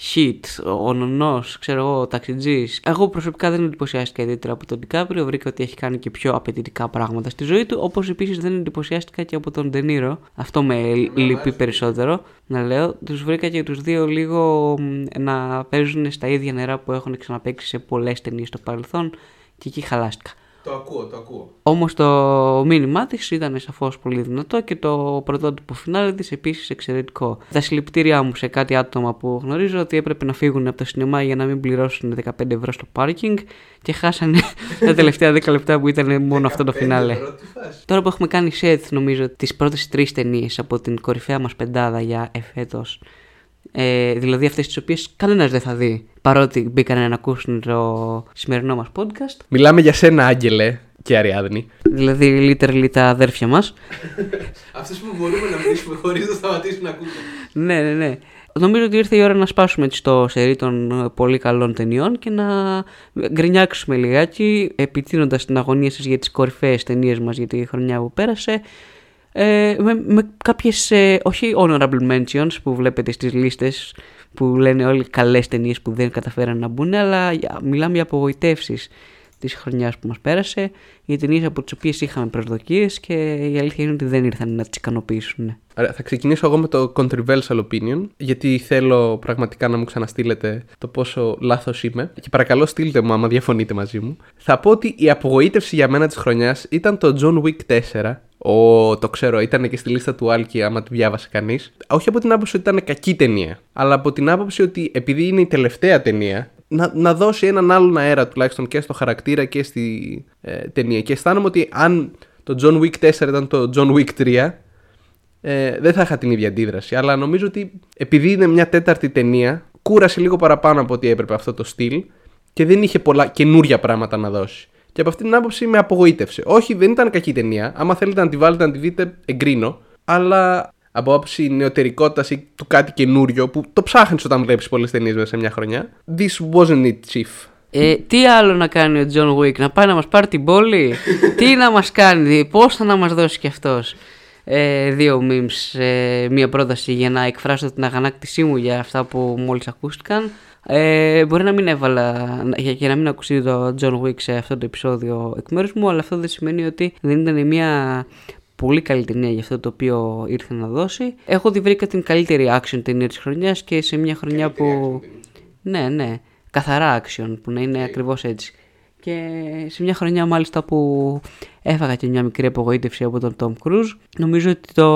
Hit, ο Νονός, ξέρω εγώ, ο Ταξιτζής. Εγώ προσωπικά δεν εντυπωσιάστηκα ιδιαίτερα από τον DiCaprio. Βρήκα ότι έχει κάνει και πιο απαιτητικά πράγματα στη ζωή του. Όπως επίσης δεν εντυπωσιάστηκα και από τον De Niro. Αυτό με λυπεί περισσότερο. Να λέω, τους βρήκα και τους δύο λίγο να παίζουν στα ίδια νερά που έχουν ξαναπαίξει σε πολλές ταινίες στο παρελθόν. Και εκεί χαλάστηκα. Το ακούω, το ακούω. Όμως το μήνυμά της ήταν σαφώς πολύ δυνατό και το πρωτότυπο φινάλε της επίσης εξαιρετικό. Τα συλληπιτήριά μου σε κάτι άτομα που γνωρίζω ότι έπρεπε να φύγουν από το σινεμά για να μην πληρώσουν δεκαπέντε ευρώ στο πάρκινγκ και χάσανε τα τελευταία δέκα λεπτά που ήταν μόνο αυτό το φινάλε. Τώρα που έχουμε κάνει set, νομίζω, τις πρώτες τρεις ταινίες από την κορυφαία μας πεντάδα για εφέτος. Ε, δηλαδή αυτές τις οποίες κανένας δεν θα δει, παρότι μπήκανε να ακούσουν το σημερινό μας podcast. Μιλάμε για σένα, Άγγελε, και Αριάδνη. Δηλαδή literally τα αδέρφια μας. Αυτές που μπορούμε να μιλήσουμε χωρίς να σταματήσουν να ακούσουν. Ναι, ναι, ναι. Νομίζω ότι ήρθε η ώρα να σπάσουμε στο σερί των πολύ καλών ταινιών και να γκρινιάξουμε λιγάκι, επιτείνοντας την αγωνία σας για τις κορυφαίες ταινίες μας για τη χρονιά που πέρασε. Ε, με, με κάποιες, ε, όχι honorable mentions που βλέπετε στις λίστες που λένε όλοι καλές ταινίες που δεν καταφέραν να μπουν, αλλά για, μιλάμε για απογοητεύσεις της χρονιάς που μας πέρασε, για ταινίες από τις οποίες είχαμε προσδοκίες και η αλήθεια είναι ότι δεν ήρθαν να τις ικανοποιήσουν. Άρα θα ξεκινήσω εγώ με το controversial opinion, γιατί θέλω πραγματικά να μου ξαναστείλετε το πόσο λάθος είμαι και παρακαλώ στείλτε μου άμα διαφωνείτε μαζί μου. Θα πω ότι η απογοήτευση για μένα της χρονιάς ήταν το John Wick τέσσερα. Ω, oh, το ξέρω, ήταν και στη λίστα του Άλκη άμα τη διάβασε κανείς. Όχι από την άποψη ότι ήταν κακή ταινία, αλλά από την άποψη ότι επειδή είναι η τελευταία ταινία, να, να δώσει έναν άλλον αέρα τουλάχιστον και στο χαρακτήρα και στη ε, ταινία. Και αισθάνομαι ότι αν το John Wick τέσσερα ήταν το John Wick τρία, ε, δεν θα είχα την ίδια αντίδραση. Αλλά νομίζω ότι επειδή είναι μια τέταρτη ταινία, κούρασε λίγο παραπάνω από ό,τι έπρεπε αυτό το στυλ και δεν είχε πολλά καινούρια πράγματα να δώσει. Και από αυτή την άποψη με απογοήτευσε. Όχι, δεν ήταν κακή ταινία. Άμα θέλετε να τη βάλετε να τη δείτε, εγκρίνω. Αλλά από άποψη νεωτερικότητας ή του κάτι καινούριο που το ψάχνεις όταν βλέπεις πολλές ταινίες μέσα σε μια χρονιά. This wasn't it, chief. Ε, τι άλλο να κάνει ο John Wick, να πάει να μας πάρει την πόλη. Τι να μας κάνει, πώς θα να μας δώσει κι αυτός. Ε, δύο memes, ε, μία πρόταση για να εκφράσω την αγανάκτησή μου για αυτά που μόλις ακούστηκαν. Ε, μπορεί να μην έβαλα για, για να μην ακουστεί το John Wick σε αυτό το επεισόδιο εκ μέρους μου, αλλά αυτό δεν σημαίνει ότι δεν ήταν μια πολύ καλή ταινία για αυτό το οποίο ήρθε να δώσει. Έχω τη βρήκα την καλύτερη action ταινία της χρονιάς και σε μια χρονιά που... Ναι, ναι, καθαρά action που να είναι ακριβώς έτσι. Και σε μια χρονιά μάλιστα που έφαγα και μια μικρή απογοήτευση από τον Tom Cruise. Νομίζω ότι το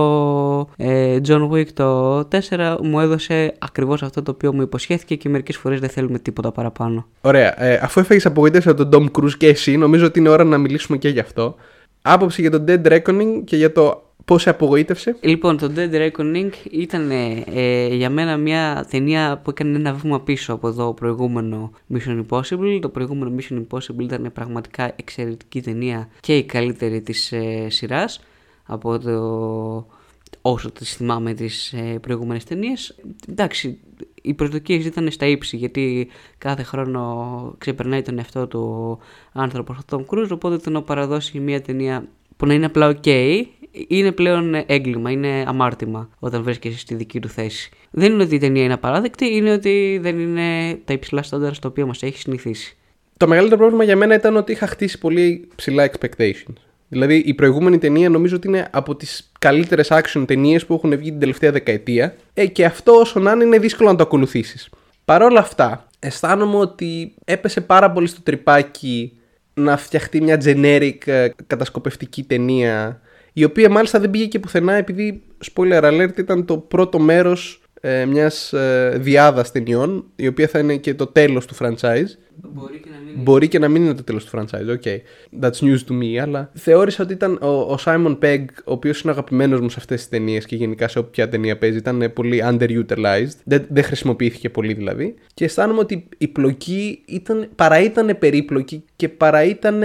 ε, John Wick το τέσσερα μου έδωσε ακριβώς αυτό το οποίο μου υποσχέθηκε και μερικές φορές δεν θέλουμε τίποτα παραπάνω. Ωραία, ε, αφού έφαγες απογοήτευση από τον Tom Cruise και εσύ, νομίζω ότι είναι ώρα να μιλήσουμε και γι' αυτό. Άποψη για το Dead Reckoning και για το πώς σε απογοήτευσε. Λοιπόν, το Dead Reckoning ήταν ε, για μένα μια ταινία που έκανε ένα βήμα πίσω από το προηγούμενο Mission Impossible. Το προηγούμενο Mission Impossible ήταν πραγματικά εξαιρετική ταινία και η καλύτερη της ε, σειράς από το όσο τις θυμάμαι τις ε, προηγούμενες ταινίες. Εντάξει, οι προσδοκίες ήταν στα ύψη γιατί κάθε χρόνο ξεπερνάει τον εαυτό του άνθρωπος ο Tom Cruise, οπότε το να παραδώσει μια ταινία που να είναι απλά ok, είναι πλέον έγκλημα, είναι αμάρτημα όταν βρίσκεσαι στη δική του θέση. Δεν είναι ότι η ταινία είναι απαράδεκτη, είναι ότι δεν είναι τα υψηλά στάνταρ στο οποίο μας έχει συνηθίσει. Το μεγαλύτερο πρόβλημα για μένα ήταν ότι είχα χτίσει πολύ ψηλά expectations. Δηλαδή η προηγούμενη ταινία νομίζω ότι είναι από τις καλύτερες action ταινίες που έχουν βγει την τελευταία δεκαετία. Ε, και αυτό όσο να είναι, είναι δύσκολο να το ακολουθήσεις. Παρ' όλα αυτά, αισθάνομαι ότι έπεσε πάρα πολύ στο τρυπάκι να φτιαχτεί μια generic κατασκοπευτική ταινία, η οποία μάλιστα δεν πήγε και πουθενά επειδή, spoiler alert, ήταν το πρώτο μέρος ε, μιας ε, διάδας ταινιών, η οποία θα είναι και το τέλος του franchise. Μπορεί και να μην, Μπορεί και να μην είναι το τέλος του franchise, ok. That's news to me, αλλά θεώρησα ότι ήταν ο, ο Simon Pegg, ο οποίος είναι αγαπημένος μου σε αυτές τις ταινίες και γενικά σε όποια ταινία παίζει, ήταν πολύ underutilized, δεν, δεν χρησιμοποιήθηκε πολύ δηλαδή. Και αισθάνομαι ότι η πλοκή ήταν, παρά ήταν περίπλοκη και παρά ήταν...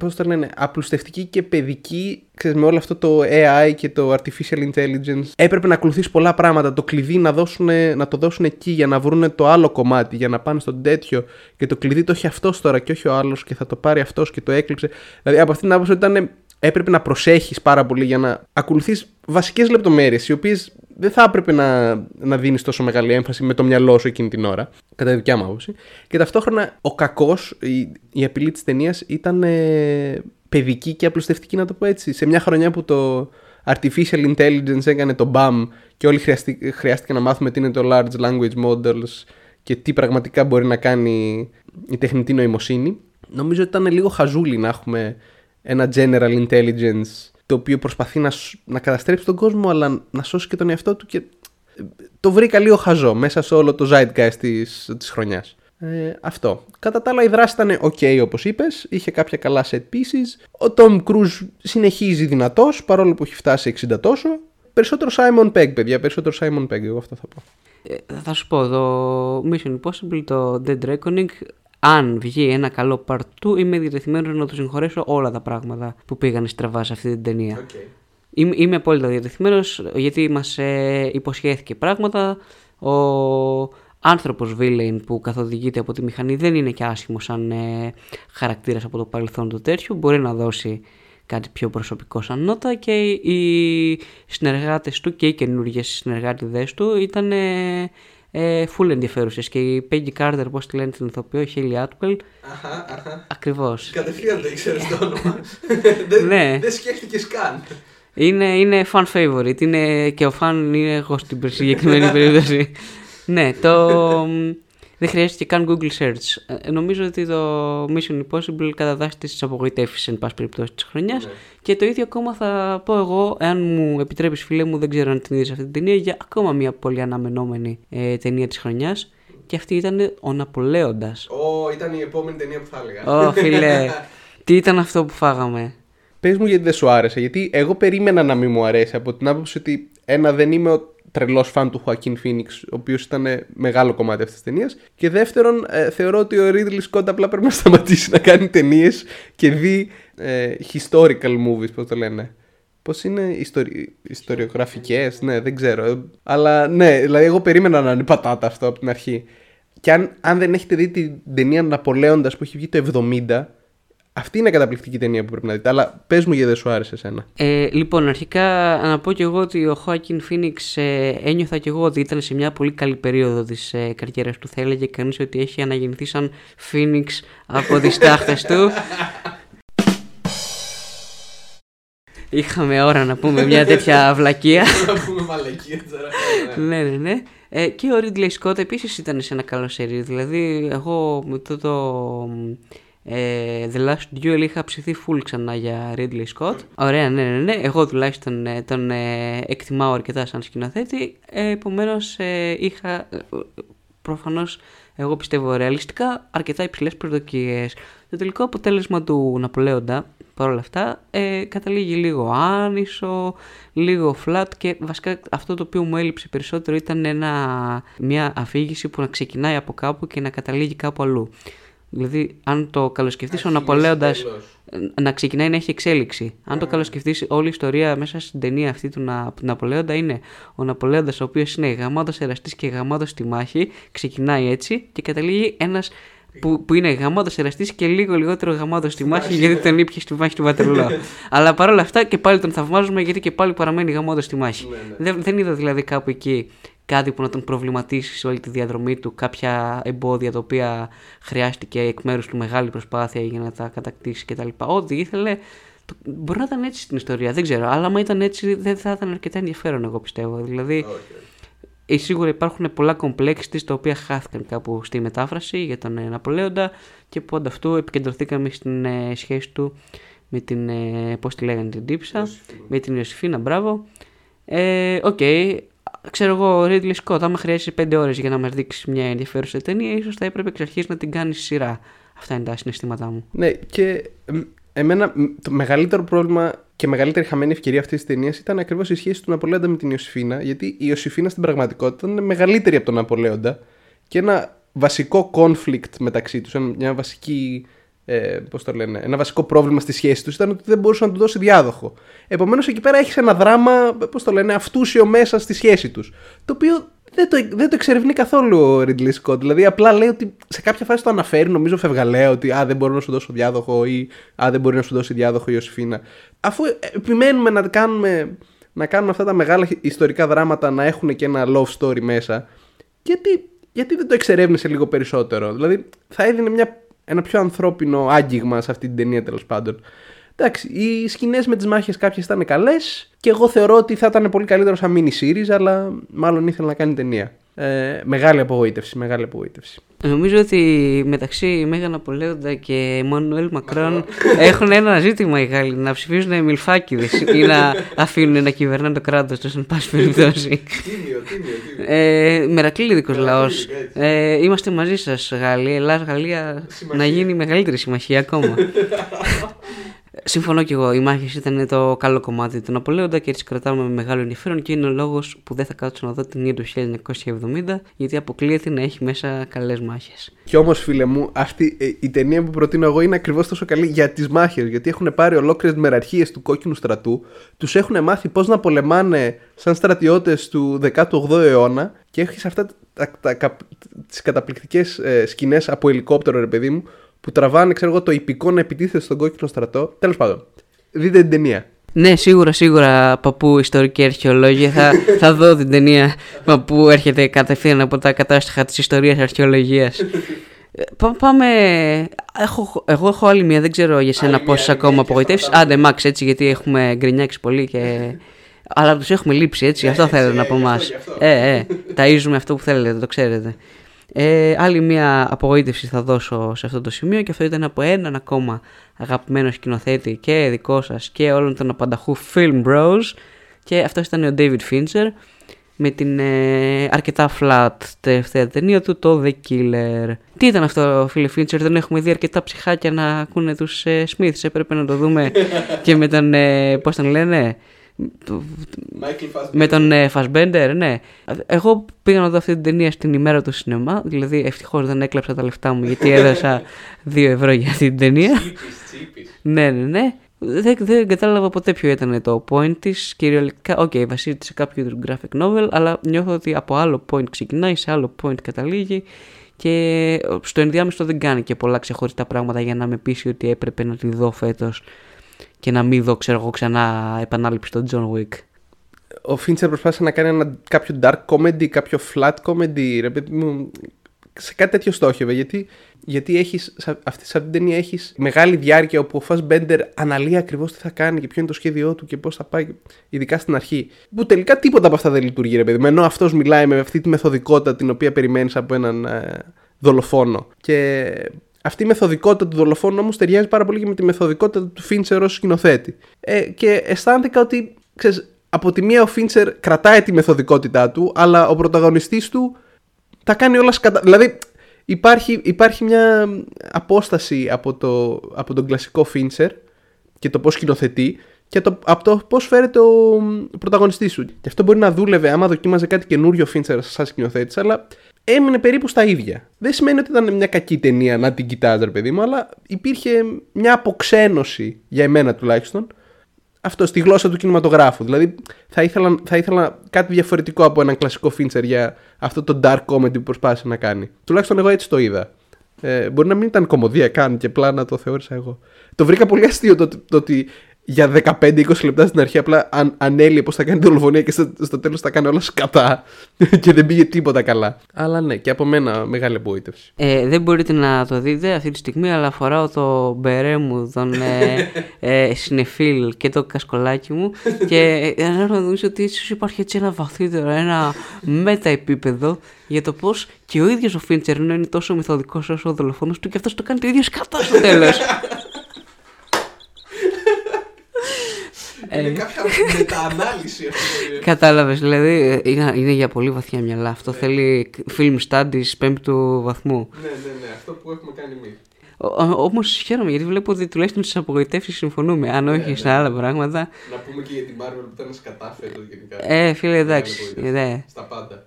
Πώς το λένε, απλουστευτική και παιδική, ξέρεις, με όλο αυτό το έι άι και το artificial intelligence. Έπρεπε να ακολουθείς πολλά πράγματα. Το κλειδί να, δώσουνε, να το δώσουν εκεί για να βρούνε το άλλο κομμάτι, για να πάνε στον τέτοιο. Και το κλειδί το έχει αυτός τώρα και όχι ο άλλος, και θα το πάρει αυτός και το έκλειψε. Δηλαδή, από αυτήν την άποψη ήταν έπρεπε να προσέχεις πάρα πολύ για να ακολουθείς βασικές λεπτομέρειες, οι οποίες δεν θα έπρεπε να, να δίνεις τόσο μεγάλη έμφαση με το μυαλό σου εκείνη την ώρα, κατά δικιά μου άποψη. Και ταυτόχρονα ο κακός, η, η απειλή της ταινίας ήταν ε, παιδική και απλουστευτική, να το πω έτσι. Σε μια χρονιά που το artificial intelligence έκανε το μπαμ και όλοι χρειαστή, χρειάστηκε να μάθουμε τι είναι το large language models και τι πραγματικά μπορεί να κάνει η τεχνητή νοημοσύνη, νομίζω ότι ήταν λίγο χαζούλι να έχουμε ένα general intelligence το οποίο προσπαθεί να, να καταστρέψει τον κόσμο αλλά να σώσει και τον εαυτό του, και το βρήκα λίγο χαζό μέσα σε όλο το zeitgeist της, της χρονιάς. Ε, αυτό. Κατά τα άλλα η δράση ήταν ok, όπως είπες, είχε κάποια καλά set pieces. Ο Tom Cruise συνεχίζει δυνατός παρόλο που έχει φτάσει εξήντα τόσο. Περισσότερο Simon Pegg, παιδιά, περισσότερο Simon Pegg, εγώ αυτό θα πω. Ε, θα σου πω, το Mission Impossible, το Dead Reckoning, αν βγει ένα καλό part two, είμαι διατεθειμένος να του συγχωρέσω όλα τα πράγματα που πήγαν στραβά σε αυτή την ταινία. Okay. Είμαι, είμαι απόλυτα διατεθειμένος, γιατί μας ε, υποσχέθηκε πράγματα. Ο άνθρωπος villain που καθοδηγείται από τη μηχανή δεν είναι και άσχημος σαν ε, χαρακτήρας από το παρελθόν του τέτοιου. Μπορεί να δώσει κάτι πιο προσωπικό σαν νότα, και οι συνεργάτες του και οι καινούργιες συνεργάτιδες του ήταν ε, ε, full ενδιαφέρουσες, και η Peggy Carter, πώς τη λένε την ηθοποιό, Haley Atwell. Αχα, αχα. Ακριβώς. Κατευθείαν το ήξερες το όνομα. δεν, ναι. δεν σκέφτηκες καν. Είναι, είναι fan favorite, είναι, και ο fan είναι εγώ στην συγκεκριμένη περίπτωση. ναι, το... Δεν χρειάζεται καν Google search. Νομίζω ότι το Mission Impossible κατατάσσει τις απογοητεύσεις εν πάση περιπτώσει της χρονιάς. Ναι. Και το ίδιο ακόμα θα πω εγώ, εάν μου επιτρέπεις φίλε μου, δεν ξέρω αν την είδες αυτή την ταινία, για ακόμα μια πολύ αναμενόμενη ε, ταινία της χρονιάς. Και αυτή ήταν ο Ναπολέοντας. Ω, oh, ήταν η επόμενη ταινία που θα έλεγα. Ω, oh, φίλε, τι ήταν αυτό που φάγαμε. Πες μου γιατί δεν σου άρεσε, γιατί εγώ περίμενα να μην μου αρέσει, από την άποψη ότι ένα, δεν είμαι ο τρελός φαν του Joaquin Phoenix, ο οποίος ήταν μεγάλο κομμάτι αυτής της ταινίας, και δεύτερον ε, θεωρώ ότι ο Ridley Scott απλά πρέπει να σταματήσει να κάνει ταινίες και δει ε, historical movies, πώς το λένε, πώς είναι, ιστορι... ιστοριογραφικές, ναι, δεν ξέρω, αλλά ναι, δηλαδή εγώ περίμενα να είναι πατάτα αυτό από την αρχή. Και αν, αν δεν έχετε δει την ταινία Ναπολέοντας που έχει βγει το εβδομήντα, αυτή είναι καταπληκτική ταινία που πρέπει να δείτε, αλλά πες μου γιατί δεν σου άρεσε εσένα. Ε, λοιπόν, αρχικά να πω και εγώ ότι ο Joaquin Phoenix ε, ένιωθα και εγώ ότι ήταν σε μια πολύ καλή περίοδο της ε, καριέρας του. Θα έλεγε κανείς ότι έχει αναγεννηθεί σαν Phoenix από τις τάχτες του. Είχαμε ώρα να πούμε μια τέτοια αυλακία. Να πούμε μαλακία τώρα. Ναι, ναι, ναι. Ε, και ο Ridley Scott επίσης ήταν σε ένα καλό σερί. Δηλαδή, εγώ με το... το... The Last Duel είχα ψηθεί full ξανά για Ridley Scott. Ωραία, ναι, ναι, ναι. Εγώ τουλάχιστον τον ε, εκτιμάω αρκετά σαν σκηνοθέτη. ε, Επομένως ε, είχα προφανώς, εγώ πιστεύω ρεαλιστικά, αρκετά υψηλές προσδοκίες. Το τελικό αποτέλεσμα του Ναπολέοντα παρόλα αυτά ε, καταλήγει λίγο άνισο, λίγο flat, και βασικά αυτό το οποίο μου έλειψε περισσότερο ήταν ένα, μια αφήγηση που να ξεκινάει από κάπου και να καταλήγει κάπου αλλού. Δηλαδή, αν το καλοσκεφτείς, ο Ναπολέοντας να ξεκινάει να έχει εξέλιξη. Αν mm. το καλοσκεφτείς, όλη η ιστορία μέσα στην ταινία αυτή του, να, του Ναπολέοντα είναι ο Ναπολέοντας, ο οποίος είναι γαμάτος εραστής και γαμάτος στη μάχη, ξεκινάει έτσι και καταλήγει ένας που, που είναι γαμάτος εραστής και λίγο λιγότερο γαμάτος στη μάχη, γιατί τον ήπιε στη μάχη του Βατερλό. Αλλά παρόλα αυτά και πάλι τον θαυμάζουμε, γιατί και πάλι παραμένει γαμάτος στη μάχη. δεν, δεν είδα δηλαδή κάπου εκεί κάτι που να τον προβληματίσει σε όλη τη διαδρομή του, κάποια εμπόδια τα οποία χρειάστηκε εκ μέρους του μεγάλη προσπάθεια για να τα κατακτήσει κτλ. Ό,τι ήθελε, το... μπορεί να ήταν έτσι στην ιστορία, δεν ξέρω, αλλά άμα ήταν έτσι δεν θα ήταν αρκετά ενδιαφέρον, εγώ πιστεύω. Δηλαδή, okay. σίγουρα υπάρχουν πολλά complexes τα οποία χάθηκαν κάπου στη μετάφραση για τον Ναπολέοντα, και πόντα αυτού επικεντρωθήκαμε στην ε, σχέση του με την, ε, πώς τη λέγανε, την Τύψα, με την Ιωσήφινα, μπράβο. Ε, okay. Ξέρω εγώ, ο Ridley Scott, άμα χρειάζεσαι πέντε ώρες για να μας δείξει μια ενδιαφέρουσα ταινία, ίσως θα έπρεπε εξ αρχής να την κάνεις σειρά. Αυτά είναι τα συναισθήματά μου. Ναι, και εμένα το μεγαλύτερο πρόβλημα και μεγαλύτερη χαμένη ευκαιρία αυτής της ταινίας ήταν ακριβώς η σχέση του Ναπολέοντα με την Ιωσήφινα, γιατί η Ιωσήφινα στην πραγματικότητα ήταν μεγαλύτερη από τον Ναπολέοντα, και ένα βασικό conflict μεταξύ τους, μια βασική. Ε, πώς το λένε, ένα βασικό πρόβλημα στη σχέση τους ήταν ότι δεν μπορούσε να του δώσει διάδοχο. Επομένως εκεί πέρα έχεις ένα δράμα, πώς το λένε, αυτούσιο μέσα στη σχέση τους, το οποίο δεν το, δεν το εξερευνεί καθόλου ο Ridley Scott. Δηλαδή απλά λέει ότι σε κάποια φάση το αναφέρει, νομίζω φευγαλέα, ότι α, δεν μπορώ να σου δώσω διάδοχο, ή α, δεν μπορεί να σου δώσει διάδοχο η Ιωσήφινα. Αφού επιμένουμε να κάνουμε, να κάνουν αυτά τα μεγάλα ιστορικά δράματα να έχουν και ένα love story μέσα. Γιατί, γιατί δεν το εξερεύνησε λίγο περισσότερο? Δηλαδή θα έδινε μια, ένα πιο ανθρώπινο άγγιγμα σε αυτή την ταινία, τέλος πάντων. Εντάξει, οι σκηνές με τις μάχες κάποιες ήταν καλές και εγώ θεωρώ ότι θα ήταν πολύ καλύτερο σαν mini-series, αλλά μάλλον ήθελα να κάνει ταινία. Ε, μεγάλη απογοήτευση, μεγάλη απογοήτευση. Νομίζω ότι μεταξύ Μέγανα Πολέοντα και Εμμανουέλ Μακρόν έχουν ένα ζήτημα οι Γάλλοι, να ψηφίζουν μιλφάκηδες ή να αφήνουν να κυβερνάνε το κράτος τους, εν πάση περιπτώσει. Τίμιο, τίμιο, τίμιο. Μερακλείδικος λαός. Ε, είμαστε μαζί σας, Γάλλοι. Ελλάδα-Γαλλία να γίνει μεγαλύτερη συμμαχία ακόμα. Συμφωνώ κι εγώ. Οι μάχες ήταν το καλό κομμάτι του Ναπολέοντα και έτσι κρατάμε με μεγάλο ενδιαφέρον και είναι ο λόγος που δεν θα κάτσω να δω την ταινία του χίλια εννιακόσια εβδομήντα, γιατί αποκλείεται να έχει μέσα καλές μάχες. Κι όμως, φίλε μου, αυτή ε, η ταινία που προτείνω εγώ είναι ακριβώς τόσο καλή για τις μάχες. Γιατί έχουν πάρει ολόκληρες μεραρχίες του κόκκινου στρατού, τους έχουν μάθει πώς να πολεμάνε σαν στρατιώτες του δέκατου όγδοου αιώνα και έχεις αυτά τις καταπληκτικές ε, σκηνές από ελικόπτερο, ρε παιδί μου, που τραβάνε, ξέρω εγώ, το ιππικό να επιτίθεται στον κόκκινο στρατό. Τέλος πάντων, δείτε την ταινία. Ναι, σίγουρα, σίγουρα, παππού, ιστορική αρχαιολόγια. θα, θα δω την ταινία, παππού, έρχεται κατευθείαν από τα κατάστοιχα της ιστορίας αρχαιολογίας. Πά, πάμε. Έχω, εγώ έχω άλλη μία, δεν ξέρω για σένα πόσες ακόμα απογοητεύσεις. Άντε, Μάξ, έτσι, γιατί έχουμε γκρινιάξει πολύ και. Αλλά τους έχουμε λείψει, έτσι, αυτό θέλουν από εμάς. Ε, ε, ταΐζουμε αυτό που θέλετε, το ξέρετε. Ε, άλλη μια απογοήτευση θα δώσω σε αυτό το σημείο και αυτό ήταν από έναν ακόμα αγαπημένο σκηνοθέτη και δικό σας και όλων των απανταχού Film Bros, και αυτός ήταν ο David Fincher με την ε, αρκετά flat τελευταία ταινία του, το The Killer. Τι ήταν αυτό, φίλε Fincher? Δεν έχουμε δει αρκετά ψυχάκια να ακούνε τους ε, Smiths, έπρεπε να το δούμε και με τον, ε, πώς τον λένε, με τον Fassbender, ναι. Εγώ πήγα να δω αυτή την ταινία στην ημέρα του σινεμά. Δηλαδή ευτυχώς δεν έκλαψα τα λεφτά μου, γιατί έδωσα δύο ευρώ για αυτή την ταινία. Ναι, ναι, ναι. Δεν, δεν κατάλαβα ποτέ ποιο ήταν το point της. Κυριολεκτικά, οκ, okay, βασίζεται σε κάποιο είδους graphic novel, αλλά νιώθω ότι από άλλο point ξεκινάει, σε άλλο point καταλήγει και στο ενδιάμεσο δεν κάνει και πολλά ξεχωριστά πράγματα για να με πείσει ότι έπρεπε να τη δω φέτος και να μην δω, ξέρω εγώ, ξανά επανάληψη τον John Wick. Ο Fincher προσπάθησε να κάνει ένα, κάποιο dark comedy, κάποιο flat comedy, ρε παιδί μου, σε κάτι τέτοιο στόχευε, γιατί, γιατί έχεις, σε αυτή, σε αυτή την ταινία έχεις μεγάλη διάρκεια όπου ο Fassbender αναλύει ακριβώς τι θα κάνει και ποιο είναι το σχέδιό του και πώς θα πάει, ειδικά στην αρχή, που τελικά τίποτα από αυτά δεν λειτουργεί, ρε παιδί μου, ενώ αυτός μιλάει με αυτή τη μεθοδικότητα την οποία περιμένεις από έναν ε, δολοφόνο. Και αυτή η μεθοδικότητα του δολοφόνου όμως ταιριάζει πάρα πολύ και με τη μεθοδικότητα του Fincher ως σκηνοθέτη. Ε, και αισθάνθηκα ότι, ξέρεις, από τη μία ο Fincher κρατάει τη μεθοδικότητά του, αλλά ο πρωταγωνιστής του τα κάνει όλα σκατά. Δηλαδή υπάρχει, υπάρχει μια απόσταση από, το, από τον κλασικό Fincher και το πώς σκηνοθετεί και το, από το πώς φέρεται ο πρωταγωνιστής του. Και αυτό μπορεί να δούλευε άμα δοκίμαζε κάτι καινούριο Fincher σαν σκηνοθέτης, αλλά έμεινε περίπου στα ίδια. Δεν σημαίνει ότι ήταν μια κακή ταινία να την κοιτάζε, ρε παιδί μου, αλλά υπήρχε μια αποξένωση, για εμένα τουλάχιστον, αυτό στη γλώσσα του κινηματογράφου. Δηλαδή θα ήθελα, θα ήθελα κάτι διαφορετικό από έναν κλασικό Fincher για αυτό το dark comedy που προσπάθησε να κάνει. Τουλάχιστον εγώ έτσι το είδα. Ε, μπορεί να μην ήταν κομμωδία καν και πλάνα το θεώρησα εγώ. Το βρήκα πολύ αστείο το, το, το ότι για δεκαπέντε είκοσι λεπτά στην αρχή απλά αν, ανέλυε πως θα κάνει δολοφονία και στο, στο τέλος θα κάνει όλα σκατά και δεν πήγε τίποτα καλά. Αλλά ναι, και από μένα μεγάλη απογοήτευση. Ε, δεν μπορείτε να το δείτε αυτή τη στιγμή, αλλά φοράω το μπερέ μου, τον ε, ε, συνεφίλ και το κασκολάκι μου και να νομίζω ότι ίσως υπάρχει έτσι ένα βαθύτερο, ένα μεταεπίπεδο για το πώς και ο ίδιος ο Fincher είναι τόσο μεθοδικός όσο ο δολοφόνος του και αυτός το κάνει το ίδιο σκατά στο τέλος. Είναι κάποια μεταανάλυση. Κατάλαβες, δηλαδή είναι για πολύ βαθιά μυαλά. Αυτό θέλει film studies πέμπτου βαθμού. Ναι, ναι, ναι, αυτό που έχουμε κάνει εμείς. Όμως χαίρομαι γιατί βλέπω ότι τουλάχιστον στις απογοητεύσεις συμφωνούμε. Αν όχι σε άλλα πράγματα. Να πούμε και για την Marvel που ήταν σκατάφετο γενικά. Ε, φίλε, εντάξει. Στα πάντα.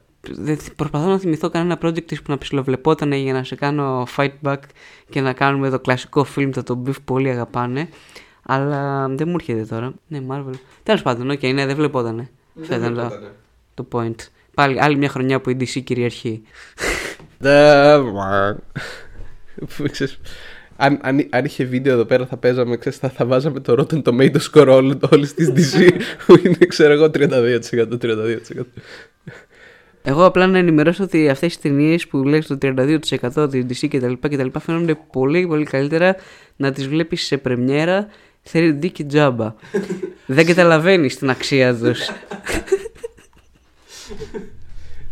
Προσπαθώ να θυμηθώ κανένα project της που να ψιλοβλεπόταν για να σε κάνω fight back και να κάνουμε το κλασικό film το τον Beef που όλοι αγαπάνε. Αλλά δεν μου έρχεται τώρα. Ναι, Marvel. Τέλος πάντων, οκ, okay, ναι, δεν βλεπότανε. Δεν βλεπότανε. Το point. Πάλι άλλη μια χρονιά που η ντι σι κυριαρχεί. αν, αν, αν είχε βίντεο εδώ πέρα θα παίζαμε, ξέρεις, θα, θα βάζαμε το Rotten Tomato score όλης της ντι σι που είναι, ξέρω εγώ, τριάντα δύο τοις εκατό. Εγώ απλά να ενημερώσω ότι αυτές οι ταινίες που βλέπεις το τριάντα δύο τοις εκατό της ντι σι κτλ, κτλ φαίνονται πολύ πολύ καλύτερα να τις βλέπεις σε πρεμιέρα θρι ντι και τζάμπα. Δεν καταλαβαίνεις την αξία τους.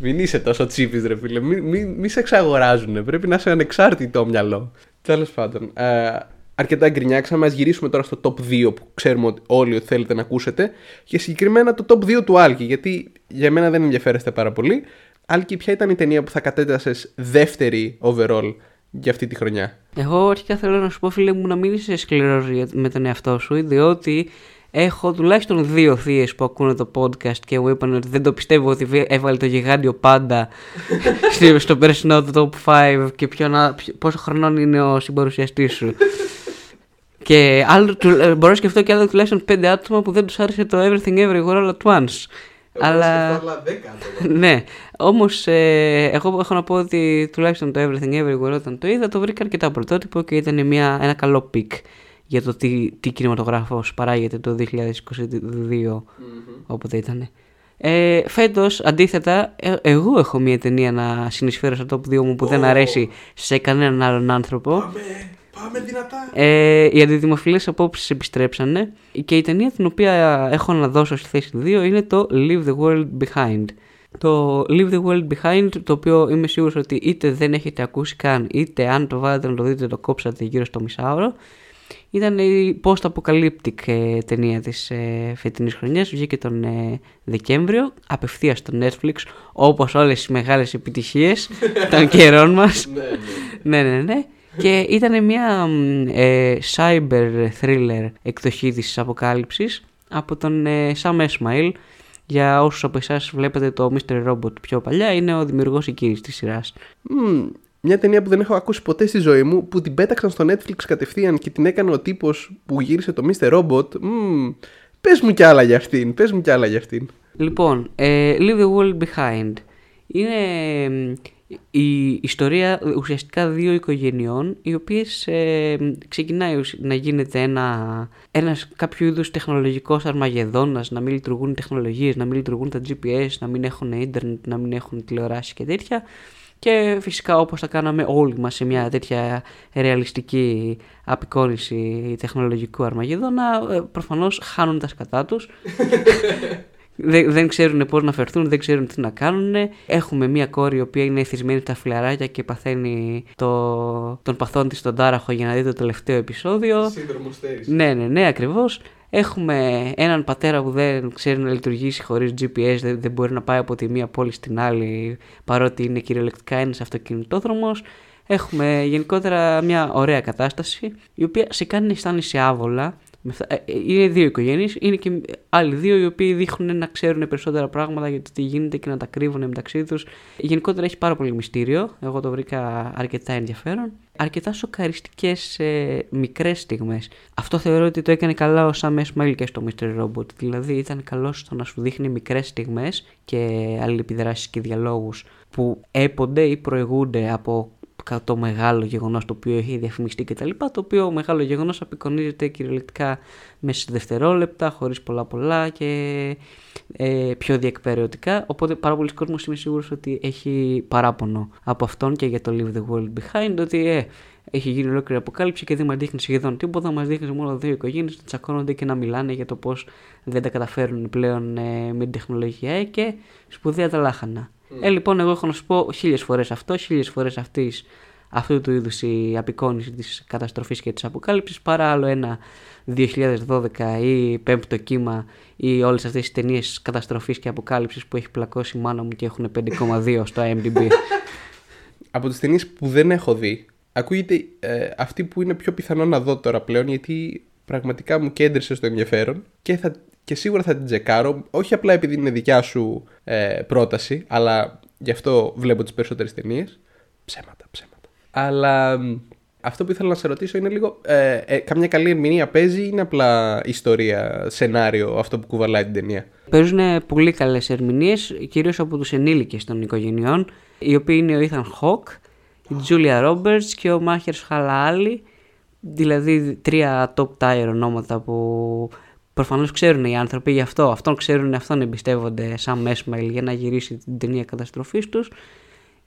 Μην είσαι τόσο τσίπης, ρε φίλε. Μην, μην, μην σε εξαγοράζουνε. Πρέπει να είσαι ανεξάρτητο μυαλό. Τέλος πάντων, ε, αρκετά γκρινιάξαμε. Ας γυρίσουμε τώρα στο top δύο που ξέρουμε ότι όλοι θέλετε να ακούσετε. Και συγκεκριμένα το top δύο του Άλκη. Γιατί για μένα δεν ενδιαφέρεστε πάρα πολύ. Άλκη, ποια ήταν η ταινία που θα κατέτασες δεύτερη overall για αυτή τη χρονιά? Εγώ αρχικά θέλω να σου πω, φίλε μου, να μην είσαι σκληρός με τον εαυτό σου, διότι έχω τουλάχιστον δύο θείες που ακούνε το podcast και μου είπαν ότι δεν το πιστεύω ότι έβαλε το γιγάντιο πάντα στο περσινό του top πέντε και ποιον, πόσο χρονών είναι ο συμπαρουσιαστής σου. Και άλλο, μπορώ να σκεφτώ και άλλο τουλάχιστον πέντε άτομα που δεν τους άρεσε το Everything Everywhere All At Once. Αλλά ναι, όμως ε, εγώ έχω να πω ότι τουλάχιστον το Everything Everywhere όταν το είδα το βρήκα αρκετά πρωτότυπο και ήταν μια, ένα καλό pick για το τι, τι κινηματογράφος παράγεται το δύο χιλιάδες είκοσι δύο. Mm-hmm. Όποτε ήταν ε, φέτος αντίθετα ε, εγώ έχω μια ταινία να συνεισφέρω στο top δύο μου που oh. δεν αρέσει σε κανέναν άλλον άνθρωπο. Πάμε, πάμε δυνατά. ε, Οι αντιδημοφιλές απόψεις επιστρέψανε και η ταινία την οποία έχω να δώσω στη θέση δύο είναι το Leave the World Behind. Το Leave the World Behind, το οποίο είμαι σίγουρος ότι είτε δεν έχετε ακούσει καν, είτε αν το βάλετε να το δείτε το κόψατε γύρω στο μισάωρο. Ήταν η post-apocalyptic ε, ταινία της ε, φετινής χρονιάς. Βγήκε τον ε, Δεκέμβριο, απευθείας στο Netflix, όπως όλες οι μεγάλες επιτυχίες των καιρών μας. Ναι, ναι, ναι. Και ήταν μια ε, cyber thriller εκδοχή της αποκάλυψης από τον ε, Sam Esmail. Για όσους από εσάς βλέπετε το μίστερ Robot πιο παλιά, είναι ο δημιουργός εκείνης της σειράς. Mm. Μια ταινία που δεν έχω ακούσει ποτέ στη ζωή μου, που την πέταξαν στο Netflix κατευθείαν και την έκανε ο τύπος που γύρισε το μίστερ Robot. Mm. Πες μου κι άλλα για αυτήν, πες μου κι άλλα για αυτήν. Λοιπόν, ε, Leave the World Behind. Είναι η ιστορία ουσιαστικά δύο οικογενειών, οι οποίες ε, ξεκινάει να γίνεται ένα, ένας κάποιο είδους τεχνολογικός αρμαγεδόνας, να μην λειτουργούν τεχνολογίες, να μην λειτουργούν τα τζι πι ες, να μην έχουν ίντερνετ, να μην έχουν τηλεοράση και τέτοια. Και φυσικά όπως τα κάναμε όλοι μας σε μια τέτοια ρεαλιστική απεικόνιση τεχνολογικού αρμαγεδόνα, προφανώς χάνουν τα σκατά τους. Δεν ξέρουν πώς να φερθούν, δεν ξέρουν τι να κάνουν. Έχουμε μια κόρη η οποία είναι εθισμένη στα φιλαράκια και παθαίνει το... τον παθόν της στον τάραχο για να δει το τελευταίο επεισόδιο. Σύνδρομο Στέρης. Ναι, ναι, ναι, ακριβώς. Έχουμε έναν πατέρα που δεν ξέρει να λειτουργήσει χωρίς τζι πι ες, δεν, δεν μπορεί να πάει από τη μία πόλη στην άλλη, παρότι είναι κυριολεκτικά ένας αυτοκινητόδρομος. Έχουμε γενικότερα μια ωραία κατάσταση, η οποία σε κάνει να αισθάνεσαι άβολα. Είναι δύο οικογένειες, είναι και άλλοι δύο οι οποίοι δείχνουν να ξέρουν περισσότερα πράγματα για το τι γίνεται και να τα κρύβουν μεταξύ τους. Γενικότερα έχει πάρα πολύ μυστήριο, εγώ το βρήκα αρκετά ενδιαφέρον. Αρκετά σοκαριστικές ε, μικρές στιγμές. Αυτό θεωρώ ότι το έκανε καλά ο Sam Esmail και στο μίστερ Robot. Δηλαδή ήταν καλός στο να σου δείχνει μικρές στιγμές και αλληλεπιδράσεις και διαλόγους που έπονται ή προηγούνται από το μεγάλο γεγονός το οποίο έχει διαφημιστεί κτλ. Το οποίο μεγάλο γεγονός απεικονίζεται κυριολεκτικά μέσα σε δευτερόλεπτα, χωρίς πολλά πολλά και ε, πιο διεκπαιρεωτικά. Οπότε πάρα πολλοί κόσμος είμαι σίγουρος ότι έχει παράπονο από αυτόν και για το Leave the World Behind, ότι ε, έχει γίνει ολόκληρη αποκάλυψη και δεν μας δείχνει σχεδόν τίποτα, μας δείχνει μόνο δύο οικογένειες να τσακώνονται και να μιλάνε για το πώς δεν τα καταφέρουν πλέον ε, με την τεχνολογία ε, και σπουδαία τα λάχανα. Ε, λοιπόν, εγώ έχω να σου πω χίλιες φορές αυτό, χίλιες φορές αυτής, αυτού του είδους η απεικόνιση της καταστροφής και της αποκάλυψης, παρά άλλο ένα δύο χιλιάδες δώδεκα ή πέμπτο κύμα ή όλες αυτές τις ταινίες καταστροφής και αποκάλυψης που έχει πλακώσει η μάνα μου και έχουν πέντε κόμμα δύο στο άι εμ ντι μπι. Από τις ταινίες που δεν έχω δει, ακούγεται ε, αυτή που είναι πιο πιθανό να δω τώρα πλέον, γιατί πραγματικά μου κέντρισε στο ενδιαφέρον και θα... Και σίγουρα θα την τσεκάρω, όχι απλά επειδή είναι δικιά σου ε, πρόταση, αλλά γι' αυτό βλέπω τις περισσότερες ταινίες. Ψέματα, ψέματα. Αλλά αυτό που ήθελα να σε ρωτήσω είναι λίγο, ε, ε, καμιά καλή ερμηνεία παίζει ή είναι απλά ιστορία, σενάριο, αυτό που κουβαλάει την ταινία? Παίζουν πολύ καλές ερμηνείες, κυρίως από τους ενήλικες των οικογενειών, οι οποίοι είναι ο Ethan Hawke, η Julia Roberts και ο Mahershala Ali. Δηλαδή τρία top tier ονόματα που προφανώς ξέρουν οι άνθρωποι, γι' αυτό αυτόν ξέρουν, αυτόν εμπιστεύονται, Sam Esmail, για να γυρίσει την ταινία καταστροφής τους.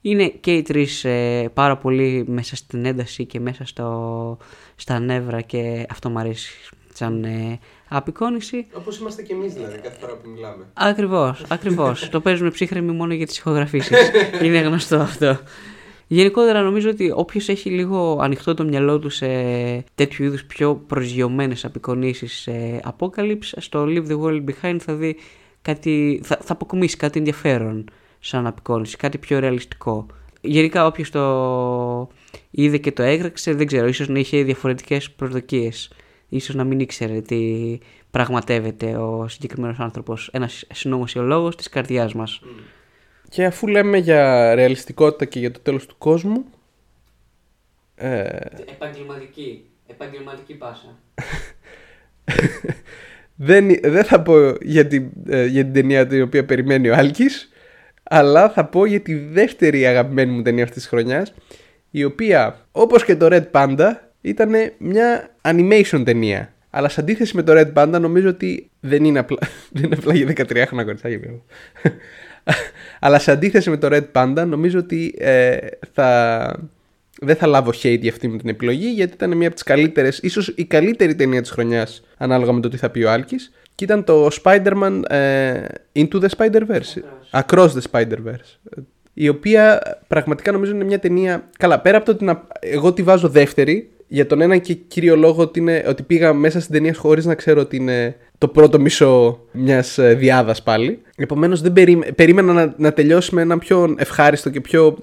Είναι και οι τρεις ε, πάρα πολύ μέσα στην ένταση και μέσα στο, στα νεύρα, και αυτό μου αρέσει σαν ε, απεικόνιση. Όπως είμαστε και εμείς δηλαδή κάθε φορά που μιλάμε. Ακριβώς, ακριβώς. Το παίζουμε ψύχρεμοι μόνο για τις ηχογραφήσεις. Είναι γνωστό αυτό. Γενικότερα νομίζω ότι όποιος έχει λίγο ανοιχτό το μυαλό του σε τέτοιου είδους πιο προσγειωμένες απεικονίσεις απόκαλυψη, στο Leave the World Behind θα δει κάτι, θα, θα αποκομίσει κάτι ενδιαφέρον σαν απεικόνιση, κάτι πιο ρεαλιστικό. Γενικά όποιος το είδε και το έγραξε, δεν ξέρω, ίσως να είχε διαφορετικές προσδοκίες, ίσως να μην ήξερε τι πραγματεύεται ο συγκεκριμένος άνθρωπος, ένας συνωμοσιολόγος της καρδιάς μας. Και αφού λέμε για ρεαλιστικότητα και για το τέλος του κόσμου... Ε... Επαγγελματική, επαγγελματική πάσα. δεν, δεν θα πω για την, για την ταινία την οποία περιμένει ο Άλκης, αλλά θα πω για τη δεύτερη αγαπημένη μου ταινία αυτής της χρονιάς, η οποία, όπως και το Red Panda, ήταν μια animation ταινία. Αλλά σε αντίθεση με το Red Panda, νομίζω ότι δεν είναι απλά, δεν είναι απλά για δεκατριάχρονα κοριτσάκια. Αλλά σε αντίθεση με το Red Panda, νομίζω ότι ε, θα... δεν θα λάβω hate για αυτή μου την επιλογή, γιατί ήταν μια από τις καλύτερες, ίσως η καλύτερη ταινία της χρονιάς, ανάλογα με το τι θα πει ο Άλκης. Και ήταν το Spider-Man ε, Into the Spider-Verse, Across the Spider-Verse, η οποία πραγματικά νομίζω είναι μια ταινία. Καλά, πέρα από το ότι να... εγώ τη βάζω δεύτερη, για τον έναν και κύριο λόγο ότι, είναι... ότι πήγα μέσα στην ταινία χωρίς να ξέρω ότι είναι το πρώτο μισό μιας διάδας πάλι. Επομένως δεν περί... περίμενα να... να τελειώσει με έναν πιο ευχάριστο και πιο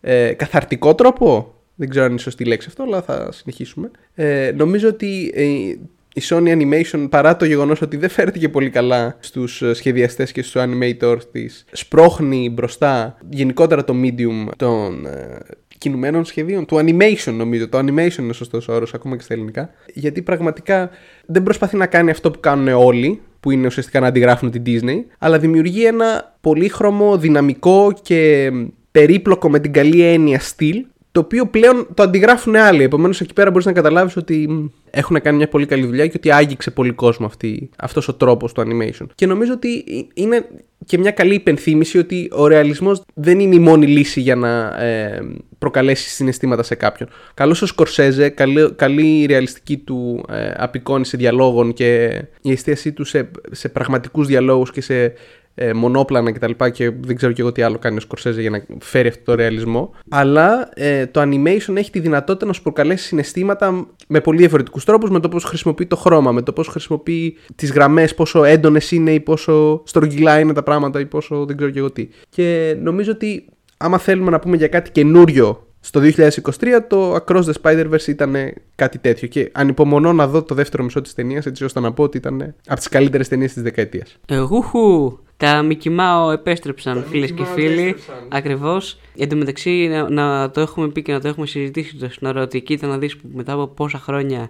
ε, καθαρτικό τρόπο. Δεν ξέρω αν είναι σωστή λέξη αυτό, αλλά θα συνεχίσουμε. Ε, νομίζω ότι... Ε, η Sony Animation, παρά το γεγονός ότι δεν φέρθηκε πολύ καλά στους σχεδιαστές και στους animators της, σπρώχνει μπροστά γενικότερα το medium των ε, κινουμένων σχεδίων, του animation νομίζω. Το animation είναι σωστός όρος ακόμα και στα ελληνικά. Γιατί πραγματικά δεν προσπαθεί να κάνει αυτό που κάνουν όλοι, που είναι ουσιαστικά να αντιγράφουν την Disney, αλλά δημιουργεί ένα πολύχρωμο, δυναμικό και περίπλοκο με την καλή έννοια στυλ, το οποίο πλέον το αντιγράφουν άλλοι. Επομένως εκεί πέρα μπορείς να καταλάβεις ότι έχουν κάνει μια πολύ καλή δουλειά και ότι άγγιξε πολύ κόσμο αυτή, αυτός ο τρόπος του animation. Και νομίζω ότι είναι και μια καλή υπενθύμηση ότι ο ρεαλισμός δεν είναι η μόνη λύση για να ε, προκαλέσει συναισθήματα σε κάποιον. Καλώς ο Σκορσέζε, καλή, καλή η ρεαλιστική του ε, απεικόνιση διαλόγων και η εστίασή του σε, σε πραγματικούς διαλόγους και σε Ε, μονόπλανα κτλ. Και, και δεν ξέρω και εγώ τι άλλο κάνει ο Σκορσέζε για να φέρει αυτό το ρεαλισμό. Αλλά ε, το animation έχει τη δυνατότητα να σου προκαλέσει συναισθήματα με πολύ διαφορετικούς τρόπους, με το πώς χρησιμοποιεί το χρώμα, με το πώς χρησιμοποιεί τις γραμμές, πόσο έντονες είναι ή πόσο στρογγυλά είναι τα πράγματα ή πόσο δεν ξέρω και εγώ τι. Και νομίζω ότι άμα θέλουμε να πούμε για κάτι καινούριο στο δύο χιλιάδες είκοσι τρία, το Across the Spider-Verse ήταν κάτι τέτοιο. Και ανυπομονώ να δω το δεύτερο μισό της ταινίας, έτσι ώστε να πω ότι ήταν από τις καλύτερες ταινίες της δεκαετίας. Εγούχου! Τα Mickey Mouse επέστρεψαν, φίλες και φίλοι. Ακριβώς. Εν τω μεταξύ, να, να το έχουμε πει και να το έχουμε συζητήσει το σύνορο, ότι κοίτα να δεις μετά από πόσα χρόνια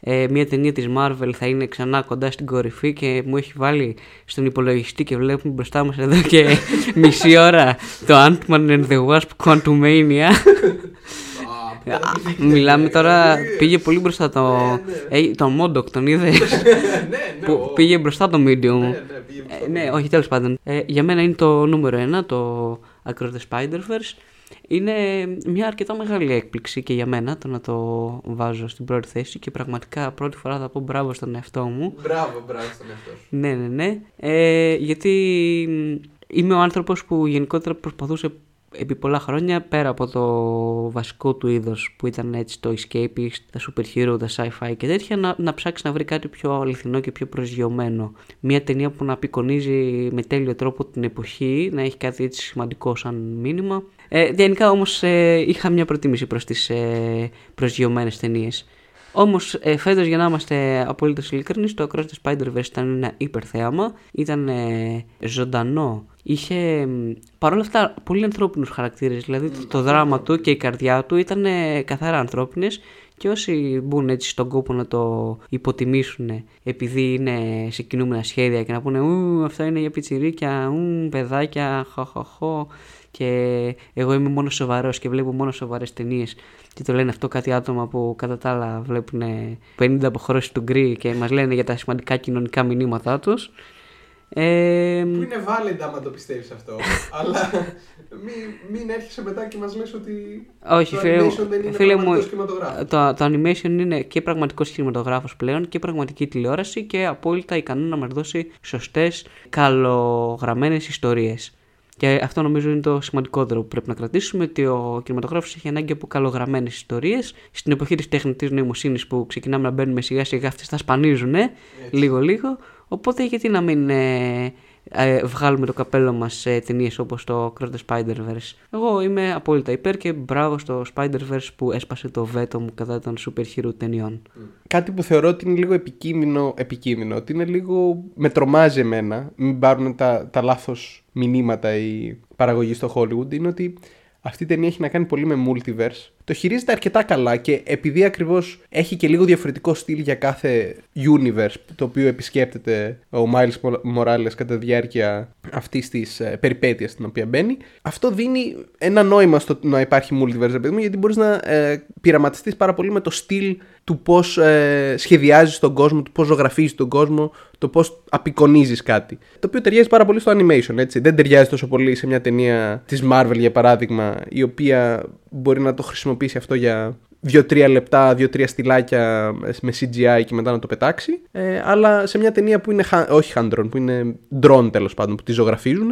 ε, μια ταινία της Marvel θα είναι ξανά κοντά στην κορυφή, και μου έχει βάλει στον υπολογιστή και βλέπουμε μπροστά μας εδώ και μισή ώρα το Ant-Man and the Wasp Quantumania. Μιλάμε τώρα, πήγε πολύ μπροστά το το Modok, τον είδες? Που πήγε μπροστά το Medium. Ναι, όχι, τέλος πάντων. Για μένα είναι το νούμερο ένα το Across the Spider-Verse. Είναι μια αρκετά μεγάλη έκπληξη και για μένα το να το βάζω στην πρώτη θέση, και πραγματικά πρώτη φορά θα πω μπράβο στον εαυτό μου. Μπράβο, μπράβο στον εαυτό σου. Ναι, ναι, ναι. Γιατί είμαι ο άνθρωπος που γενικότερα προσπαθούσε επί πολλά χρόνια, πέρα από το βασικό του είδος που ήταν έτσι το escapist, τα super hero, τα sci-fi και τέτοια, να, να ψάξει να βρει κάτι πιο αληθινό και πιο προσγειωμένο. Μια ταινία που να απεικονίζει με τέλειο τρόπο την εποχή, να έχει κάτι έτσι σημαντικό σαν μήνυμα. Ε, γενικά όμως ε, είχα μια προτίμηση προς τις ε, προσγειωμένες ταινίες. Όμως ε, φέτος, για να είμαστε απολύτως ειλικρινείς, το Across the Spider-Verse ήταν ένα υπερθέαμα, ήταν ε, ζωντανό. Είχε παρόλα αυτά πολύ ανθρώπινους χαρακτήρες, δηλαδή το, το δράμα του και η καρδιά του ήταν ε, καθαρά ανθρώπινες, Και όσοι μπουν έτσι στον κόπο να το υποτιμήσουν επειδή είναι σε κινούμενα σχέδια και να πούνε ου, αυτά είναι για πιτσιρίκια, ου, παιδάκια, χαχαχό, και εγώ είμαι μόνο σοβαρός και βλέπω μόνο σοβαρές ταινίες. Και το λένε αυτό κάτι άτομα που κατά τα άλλα βλέπουν πενήντα αποχρώσεις του γκρι και μας λένε για τα σημαντικά κοινωνικά μηνύματά τους. Ε... Που είναι valid άμα το πιστεύεις αυτό. Αλλά μην, μην έρχεσαι μετά και μας λες ότι όχι, το φίλε, animation δεν είναι πραγματικός κινηματογράφος. Το, το animation είναι και πραγματικός κινηματογράφος πλέον και πραγματική τηλεόραση και απόλυτα ικανό να μας δώσει σωστές καλογραμμένες ιστορίες. Και αυτό νομίζω είναι το σημαντικότερο που πρέπει να κρατήσουμε, ότι ο κινηματογράφος έχει ανάγκη από καλογραμμένες ιστορίες. Στην εποχή της τεχνητής νοημοσύνης που ξεκινάμε να μπαίνουμε σιγά σιγά, αυτές τα σπανίζουν λίγο-λίγο. Οπότε γιατί να μην ε, ε, βγάλουμε το καπέλο μας σε ταινίες όπως το Cross the Spider-Verse. Εγώ είμαι απόλυτα υπέρ και μπράβο στο Spider-Verse που έσπασε το βέτο μου κατά των σούπερ χειρού ταινιών. Κάτι που θεωρώ ότι είναι λίγο επικίνδυνο, επικίνδυνο ότι είναι λίγο, με τρομάζει εμένα, μην πάρουν τα, τα λάθος μηνύματα η παραγωγή στο Hollywood, είναι ότι αυτή η ταινία έχει να κάνει πολύ με multiverse. Το χειρίζεται αρκετά καλά και επειδή ακριβώς έχει και λίγο διαφορετικό στυλ για κάθε universe το οποίο επισκέπτεται ο Miles Morales κατά τη διάρκεια αυτής της περιπέτειας στην οποία μπαίνει, αυτό δίνει ένα νόημα στο να υπάρχει multiverse, παιδί μου, γιατί μπορείς να ε, πειραματιστείς πάρα πολύ με το στυλ του πώς ε, σχεδιάζεις τον κόσμο, του πώς ζωγραφίζεις τον κόσμο, το πώς απεικονίζεις κάτι. Το οποίο ταιριάζει πάρα πολύ στο animation, έτσι. Δεν ταιριάζει τόσο πολύ σε μια ταινία της Marvel, για παράδειγμα, η οποία μπορεί να το χρησιμοποιήσει αυτό για δύο τρία λεπτά, δύο τρία στυλάκια με σι τζι άι και μετά να το πετάξει. Ε, αλλά σε μια ταινία που είναι, όχι hand drawn, που είναι drone τέλος πάντων, που τη ζωγραφίζουν,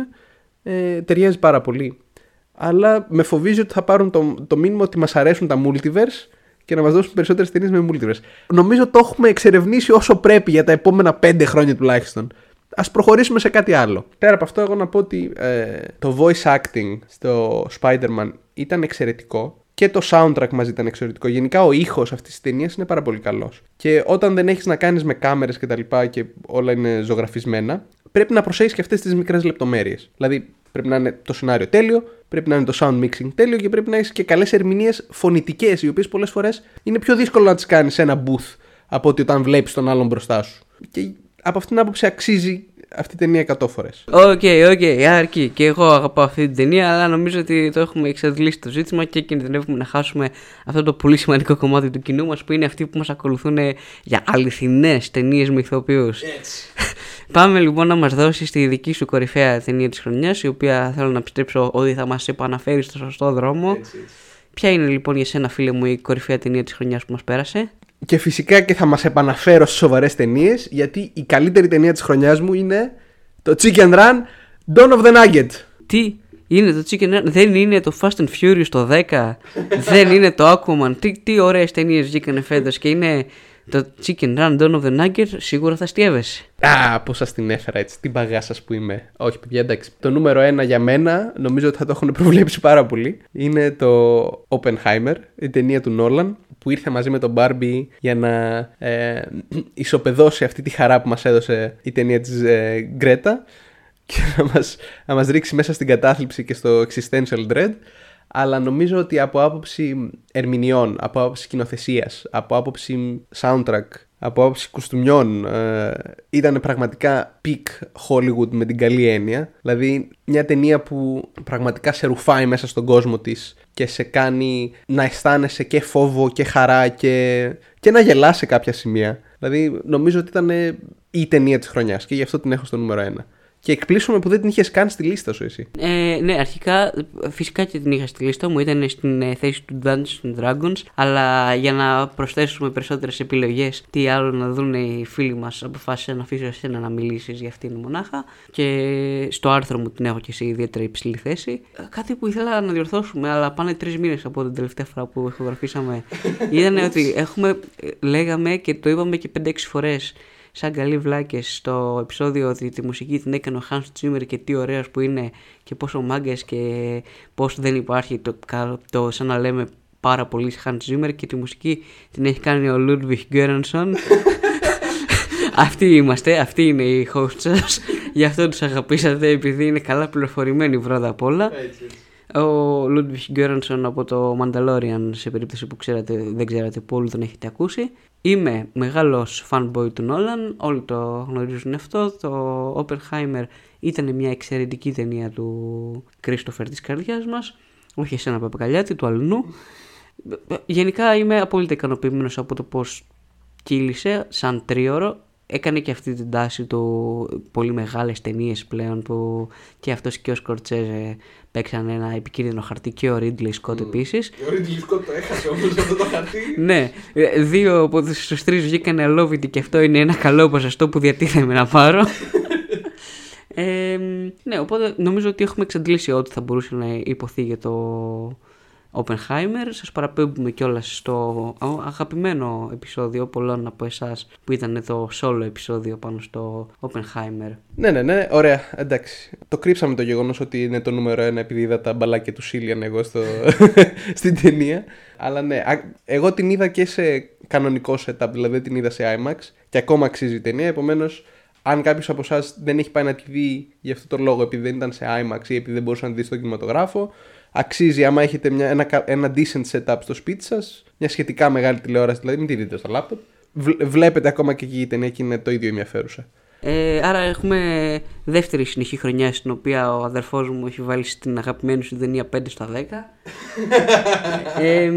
ε, ταιριάζει πάρα πολύ. Αλλά με φοβίζει ότι θα πάρουν το, το μήνυμα ότι μας αρέσουν τα multiverse και να μας δώσουν περισσότερες ταινίες με multiverse. Νομίζω το έχουμε εξερευνήσει όσο πρέπει για τα επόμενα πέντε χρόνια τουλάχιστον. Ας προχωρήσουμε σε κάτι άλλο. Πέρα από αυτό, εγώ να πω ότι ε, το voice acting στο Spider-Man ήταν εξαιρετικό και το soundtrack μαζί ήταν εξαιρετικό. Γενικά ο ήχος αυτής της ταινίας είναι πάρα πολύ καλός. Και όταν δεν έχεις να κάνεις με κάμερες και τα λοιπά και όλα είναι ζωγραφισμένα, πρέπει να προσέχεις και αυτές τις μικρές λεπτομέρειες. Δηλαδή πρέπει να είναι το σενάριο τέλειο, πρέπει να είναι το sound mixing τέλειο και πρέπει να έχεις και καλές ερμηνείες φωνητικές, οι οποίες πολλές φορές είναι πιο δύσκολο να τις κάνεις σε ένα booth από ότι όταν βλέπεις τον άλλον μπροστά σου. Και από αυτήν την άποψη αξίζει αυτή η ταινία εκατό φορές. Οκ, οκ, αρκεί. Και εγώ αγαπάω αυτή την ταινία, αλλά νομίζω ότι το έχουμε εξαντλήσει το ζήτημα και κινδυνεύουμε να χάσουμε αυτό το πολύ σημαντικό κομμάτι του κοινού μας που είναι αυτοί που μας ακολουθούν για αληθινές ταινίες με ηθοποιούς. Yes. Πάμε λοιπόν να μας δώσεις τη δική σου κορυφαία ταινία της χρονιάς, η οποία θέλω να πιστέψω ότι θα μας επαναφέρει στο σωστό δρόμο. Yes, yes. Ποια είναι λοιπόν για σένα, φίλε μου, η κορυφαία ταινία της χρονιάς που μας πέρασε? Και φυσικά και θα μας επαναφέρω στις σοβαρές ταινίες, γιατί η καλύτερη ταινία της χρονιάς μου είναι το Chicken Run, Dawn of the Nugget. Τι είναι το Chicken Run? Δεν είναι το Fast and Furious το δέκα? Δεν είναι το Aquaman? Τι, τι ωραίες ταινίες βγήκανε φέτος και είναι το Chicken Run, Dawn of the Nugget. Σίγουρα θα στιέβεσαι. Α, πώς σας την έφερα έτσι, τι μπαγάσας που είμαι. Όχι παιδιά, εντάξει. Το νούμερο ένα για μένα, νομίζω ότι θα το έχουν προβλέψει πάρα πολύ, είναι το Oppenheimer, η ταινία του Νόλαν, που ήρθε μαζί με τον Barbie για να ε, ισοπεδώσει αυτή τη χαρά που μας έδωσε η ταινία της ε, Greta και να μας, να μας ρίξει μέσα στην κατάθλιψη και στο existential dread. Αλλά νομίζω ότι από άποψη ερμηνεών, από άποψη σκηνοθεσίας, από άποψη soundtrack, από άποψη κουστούμιών, ε, ήταν πραγματικά peak Hollywood με την καλή έννοια. Δηλαδή μια ταινία που πραγματικά σε ρουφάει μέσα στον κόσμο της και σε κάνει να αισθάνεσαι και φόβο και χαρά και, και να γελάς σε κάποια σημεία. Δηλαδή νομίζω ότι ήταν η ταινία της χρονιάς και γι' αυτό την έχω στο νούμερο ένα. Και εκπλήσωμαι που δεν την είχες καν στη λίστα σου εσύ. Ε, ναι, αρχικά φυσικά και την είχα στη λίστα μου. Ήταν στην ε, θέση του Dungeons and Dragons. Αλλά για να προσθέσουμε περισσότερες επιλογές, τι άλλο να δουν οι φίλοι μας, αποφάσισα να αφήσω εσένα να μιλήσεις για αυτήν μονάχα. Και στο άρθρο μου την έχω και σε ιδιαίτερα υψηλή θέση. Κάτι που ήθελα να διορθώσουμε, αλλά πάνε τρεις μήνες από την τελευταία φορά που ηχογραφήσαμε, ήταν ότι έχουμε, λέγαμε και το είπαμε και πέντε έξι φορές, σαν καλοί βλάκες στο επεισόδιο, ότι τη μουσική την έκανε ο Hans Zimmer και τι ωραίος που είναι και πόσο μάγκες και πόσο δεν υπάρχει το, το σαν να λέμε πάρα πολύ Hans Zimmer, και τη μουσική την έχει κάνει ο Ludwig Göransson. Αυτοί είμαστε, αυτοί είναι οι hosts σας, γι' αυτό τους αγαπήσατε, επειδή είναι καλά πληροφορημένοι πρώτα απ' όλα. ο Ludwig Göransson από το Mandalorian, σε περίπτωση που ξέρατε, δεν ξέρατε που όλοι τον έχετε ακούσει. Είμαι μεγάλος fanboy του Nolan, όλοι το γνωρίζουν αυτό. Το Oppenheimer ήταν μια εξαιρετική ταινία του Christopher της καρδιάς μας, όχι εσένα παπακαλιάτη, του αλλού. Γενικά είμαι απόλυτα ικανοποιημένος από το πως κύλησε σαν τρίωρο. Έκανε και αυτή την τάση του πολύ μεγάλες ταινίες πλέον, που και αυτός και ο Σκορτσέζε παίξαν ένα επικίνδυνο χαρτί, και ο Ridley Scott mm. επίσης. Ο Ridley Scott το έχασε όμως αυτό το χαρτί. Ναι, δύο από τους τρεις βγήκανε αλόβητοι και αυτό είναι ένα καλό ποσοστό που διατίθεμαι να πάρω. ε, ναι, οπότε νομίζω ότι έχουμε εξαντλήσει ό,τι θα μπορούσε να υποθεί για το Oppenheimer. Σας παραπέμπουμε κιόλας στο αγαπημένο επεισόδιο πολλών από εσάς που ήταν το solo επεισόδιο πάνω στο Oppenheimer. Ναι, ναι, ναι, ωραία, εντάξει. Το κρύψαμε το γεγονός ότι είναι το νούμερο ένα επειδή είδα τα μπαλάκια του Σίλιαν εγώ στο... στην ταινία. Αλλά ναι, εγώ την είδα και σε κανονικό setup, δηλαδή την είδα σε IMAX και ακόμα αξίζει η ταινία, επομένως... Αν κάποιος από εσάς δεν έχει πάει να τη δει γι' αυτό τον λόγο, επειδή δεν ήταν σε IMAX ή επειδή δεν μπορούσε να τη δει στον κινηματογράφο, αξίζει άμα έχετε μια, ένα, ένα decent setup στο σπίτι σας, μια σχετικά μεγάλη τηλεόραση, δηλαδή μην τη δείτε στο laptop. Βλέπετε ακόμα και εκεί η ταινία και είναι το ίδιο ενδιαφέρουσα. Ε, άρα έχουμε δεύτερη συνεχή χρονιά στην οποία ο αδερφός μου έχει βάλει στην αγαπημένη σου ταινία πέντε στα δέκα. ε, ε,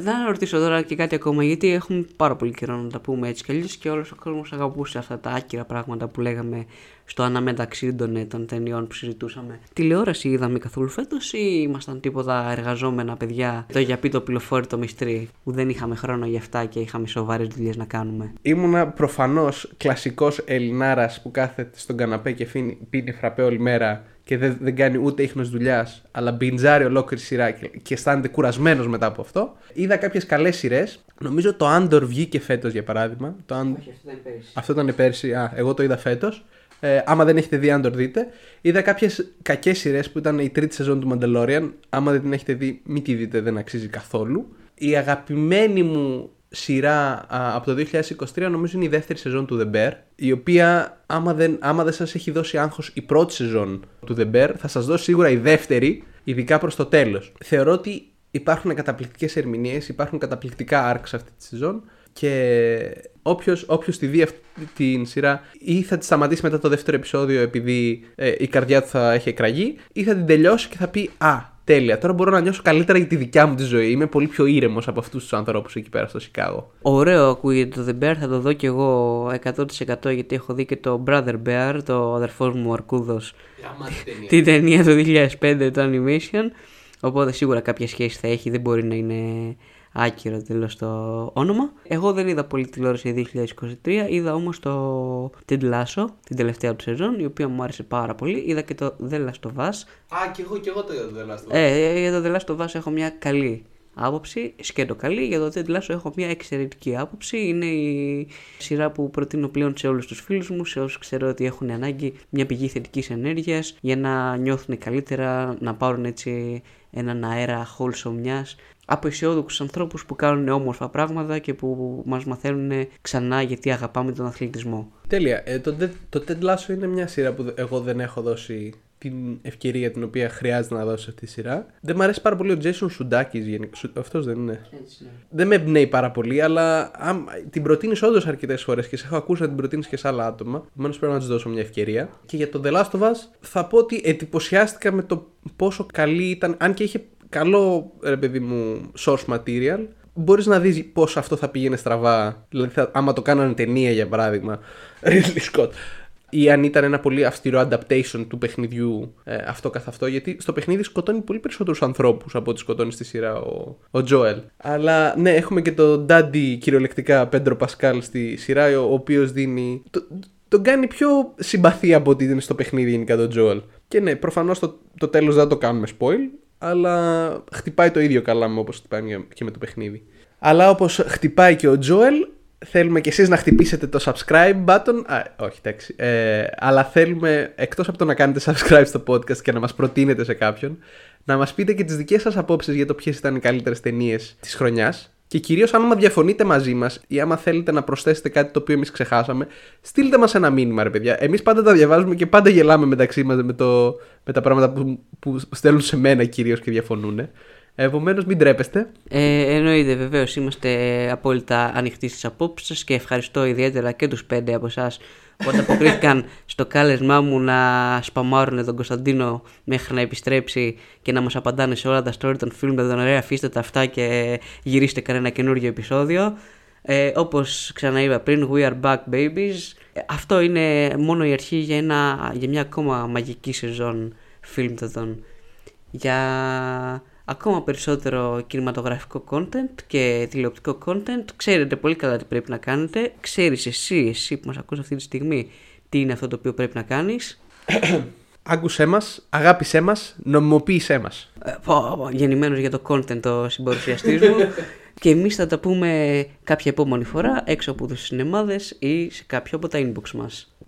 θα ρωτήσω τώρα και κάτι ακόμα, γιατί έχουμε πάρα πολύ καιρό να τα πούμε έτσι κι αλλιώς και όλος ο κόσμος αγαπούσε αυτά τα άκυρα πράγματα που λέγαμε στο αναμεταξύ των, των ταινιών που συζητούσαμε. Τηλεόραση είδαμε καθόλου φέτος ή ήμασταν τίποτα εργαζόμενα παιδιά, το για πει το πυλοφόρη το μυστρή, που δεν είχαμε χρόνο για αυτά και είχαμε σοβαρές δουλειές να κάνουμε? Ήμουνα προφανώς κλασικός Ελληνάρας που κάθεται στον καναπέ και φύνει, πίνει φραπέ όλη μέρα και δεν, δεν κάνει ούτε ίχνος δουλειάς, αλλά μπιντζάρει ολόκληρη σειρά και αισθάνεται κουρασμένος μετά από αυτό. Είδα κάποιες καλές σειρές. Νομίζω το Άντορ βγήκε φέτος για παράδειγμα. Το Αν... Όχι, αυτό ήταν πέρσι. Αυτό ήταν πέρσι. Α, εγώ το είδα φέτος. Ε, άμα δεν έχετε δει, αν το δείτε. Είδα κάποιες κακές σειρές που ήταν η τρίτη σεζόν του Mandalorian. Άμα δεν την έχετε δει, μην τη δείτε, δεν αξίζει καθόλου. Η αγαπημένη μου σειρά α, από το είκοσι είκοσι τρία νομίζω είναι η δεύτερη σεζόν του The Bear, η οποία άμα δεν, άμα δεν σας έχει δώσει άγχος η πρώτη σεζόν του The Bear, θα σας δώσει σίγουρα η δεύτερη, ειδικά προς το τέλος. Θεωρώ ότι υπάρχουν καταπληκτικές ερμηνείες, υπάρχουν καταπληκτικά arcs αυτή τη σεζόν. Και όποιος, όποιος τη δει αυτή την σειρά, ή θα τη σταματήσει μετά το δεύτερο επεισόδιο επειδή ε, η καρδιά του θα έχει εκραγεί, ή θα την τελειώσει και θα πει «Α, τέλεια, τώρα μπορώ να νιώσω καλύτερα για τη δικιά μου τη ζωή, είμαι πολύ πιο ήρεμος από αυτούς τους ανθρώπους εκεί πέρα στο Σικάγο». Ωραίο ακούγεται το The Bear, θα το δω κι εγώ εκατό τοις εκατό, γιατί έχω δει και το Brother Bear, το αδερφός μου Αρκούδος, την ταινία του δύο χιλιάδες πέντε, το animation, οπότε σίγουρα κάποια σχέση θα έχει, δεν μπορεί να είναι... άκυρο τέλος το όνομα. Εγώ δεν είδα πολύ τηλεόραση είκοσι είκοσι τρία, είδα όμως το Ted Lasso, την τελευταία του σεζόν, η οποία μου άρεσε πάρα πολύ. Είδα και το The Last of Us. Α, και εγώ και εγώ το είδα το The Last of Us. Ε, για το The Last of Us έχω μια καλή άποψη, σκέτο καλή. Για το Ted Lasso έχω μια εξαιρετική άποψη. Είναι η σειρά που προτείνω πλέον σε όλους τους φίλους μου, σε όσους ξέρω ότι έχουν ανάγκη μια πηγή θετικής ενέργειας για να νιώθουν καλύτερα, να πάρουν έτσι έναν αέρα χολσομιάς από αισιόδοξους ανθρώπους που κάνουν όμορφα πράγματα και που μας μαθαίνουν ξανά γιατί αγαπάμε τον αθλητισμό. Τέλεια. Ε, το, το Ted Lasso είναι μια σειρά που εγώ δεν έχω δώσει την ευκαιρία την οποία χρειάζεται να δώσω αυτή τη σειρά. Δεν μου αρέσει πάρα πολύ ο Jason Sudeikis γενικά. Αυτός δεν είναι. Έτσι, ναι. Δεν με εμπνέει πάρα πολύ, αλλά α, την προτείνεις όντως αρκετές φορές και σε έχω ακούσει να την προτείνεις και σε άλλα άτομα. Επομένως πρέπει να της δώσω μια ευκαιρία. Και για το The Last of Us θα πω ότι εντυπωσιάστηκα με το πόσο καλή ήταν, αν και είχε καλό, ρε παιδί μου, source material. Μπορείς να δεις πώς αυτό θα πήγαινε στραβά. Δηλαδή θα, άμα το κάνανε ταινία για παράδειγμα Ridley Scott, ή αν ήταν ένα πολύ αυστηρό adaptation του παιχνιδιού ε, αυτό καθ' αυτό. Γιατί στο παιχνίδι σκοτώνει πολύ περισσότερους ανθρώπους από ό,τι σκοτώνει στη σειρά ο, ο Joel. Αλλά ναι, έχουμε και τον Daddy κυριολεκτικά Πέντρο Πασκάλ στη σειρά, ο οποίος δίνει... Το, τον κάνει πιο συμπαθή από ό,τι ήταν στο παιχνίδι γενικά τον Joel. Και ναι, προφανώς το, το τέλος δεν το κάνουμε spoil, αλλά χτυπάει το ίδιο καλά όπως χτυπάει και με το παιχνίδι. Αλλά όπως χτυπάει και ο Joel, θέλουμε κι εσείς να χτυπήσετε το subscribe button. Α, όχι, εντάξει. Ε, αλλά θέλουμε, εκτός από το να κάνετε subscribe στο podcast και να μας προτείνετε σε κάποιον, να μας πείτε και τις δικές σας απόψεις για το ποιες ήταν οι καλύτερες ταινίες της χρονιάς. Και κυρίως αν άμα διαφωνείτε μαζί μας ή άμα θέλετε να προσθέσετε κάτι το οποίο εμείς ξεχάσαμε, στείλτε μας ένα μήνυμα, ρε παιδιά. Εμείς πάντα τα διαβάζουμε και πάντα γελάμε μεταξύ μας με, το, με τα πράγματα που, που στέλνουν σε μένα κυρίως και διαφωνούν. Επομένως, μην τρέπεστε. Ε, εννοείται, βεβαίως. Είμαστε απόλυτα ανοιχτοί στις απόψεις σας και ευχαριστώ ιδιαίτερα και τους πέντε από εσάς που ανταποκρίθηκαν στο κάλεσμά μου να σπαμάρουν τον Κωνσταντίνο μέχρι να επιστρέψει και να μας απαντάνε σε όλα τα story των film. Δεν ωραία, αφήστε τα αυτά και γυρίστε κανένα καινούργιο επεισόδιο. Ε, όπως ξαναείπα πριν, we are back babies. Ε, αυτό είναι μόνο η αρχή για, ένα, για μια ακόμα μαγική σεζόν Filmtatoi. Για ακόμα περισσότερο κινηματογραφικό content και τηλεοπτικό content. Ξέρετε πολύ καλά τι πρέπει να κάνετε. Ξέρεις εσύ, εσύ που μας ακούς αυτή τη στιγμή, τι είναι αυτό το οποίο πρέπει να κάνεις. Άκουσέ μας, αγάπησέ μας, νομιμοποίησέ μας. Ε, πω, πω, γεννημένος για το content ο συμπαρουσιαστής μου. Και εμείς θα τα πούμε κάποια επόμενη φορά έξω από τους σινεμάδες ή σε κάποιο από τα inbox μας.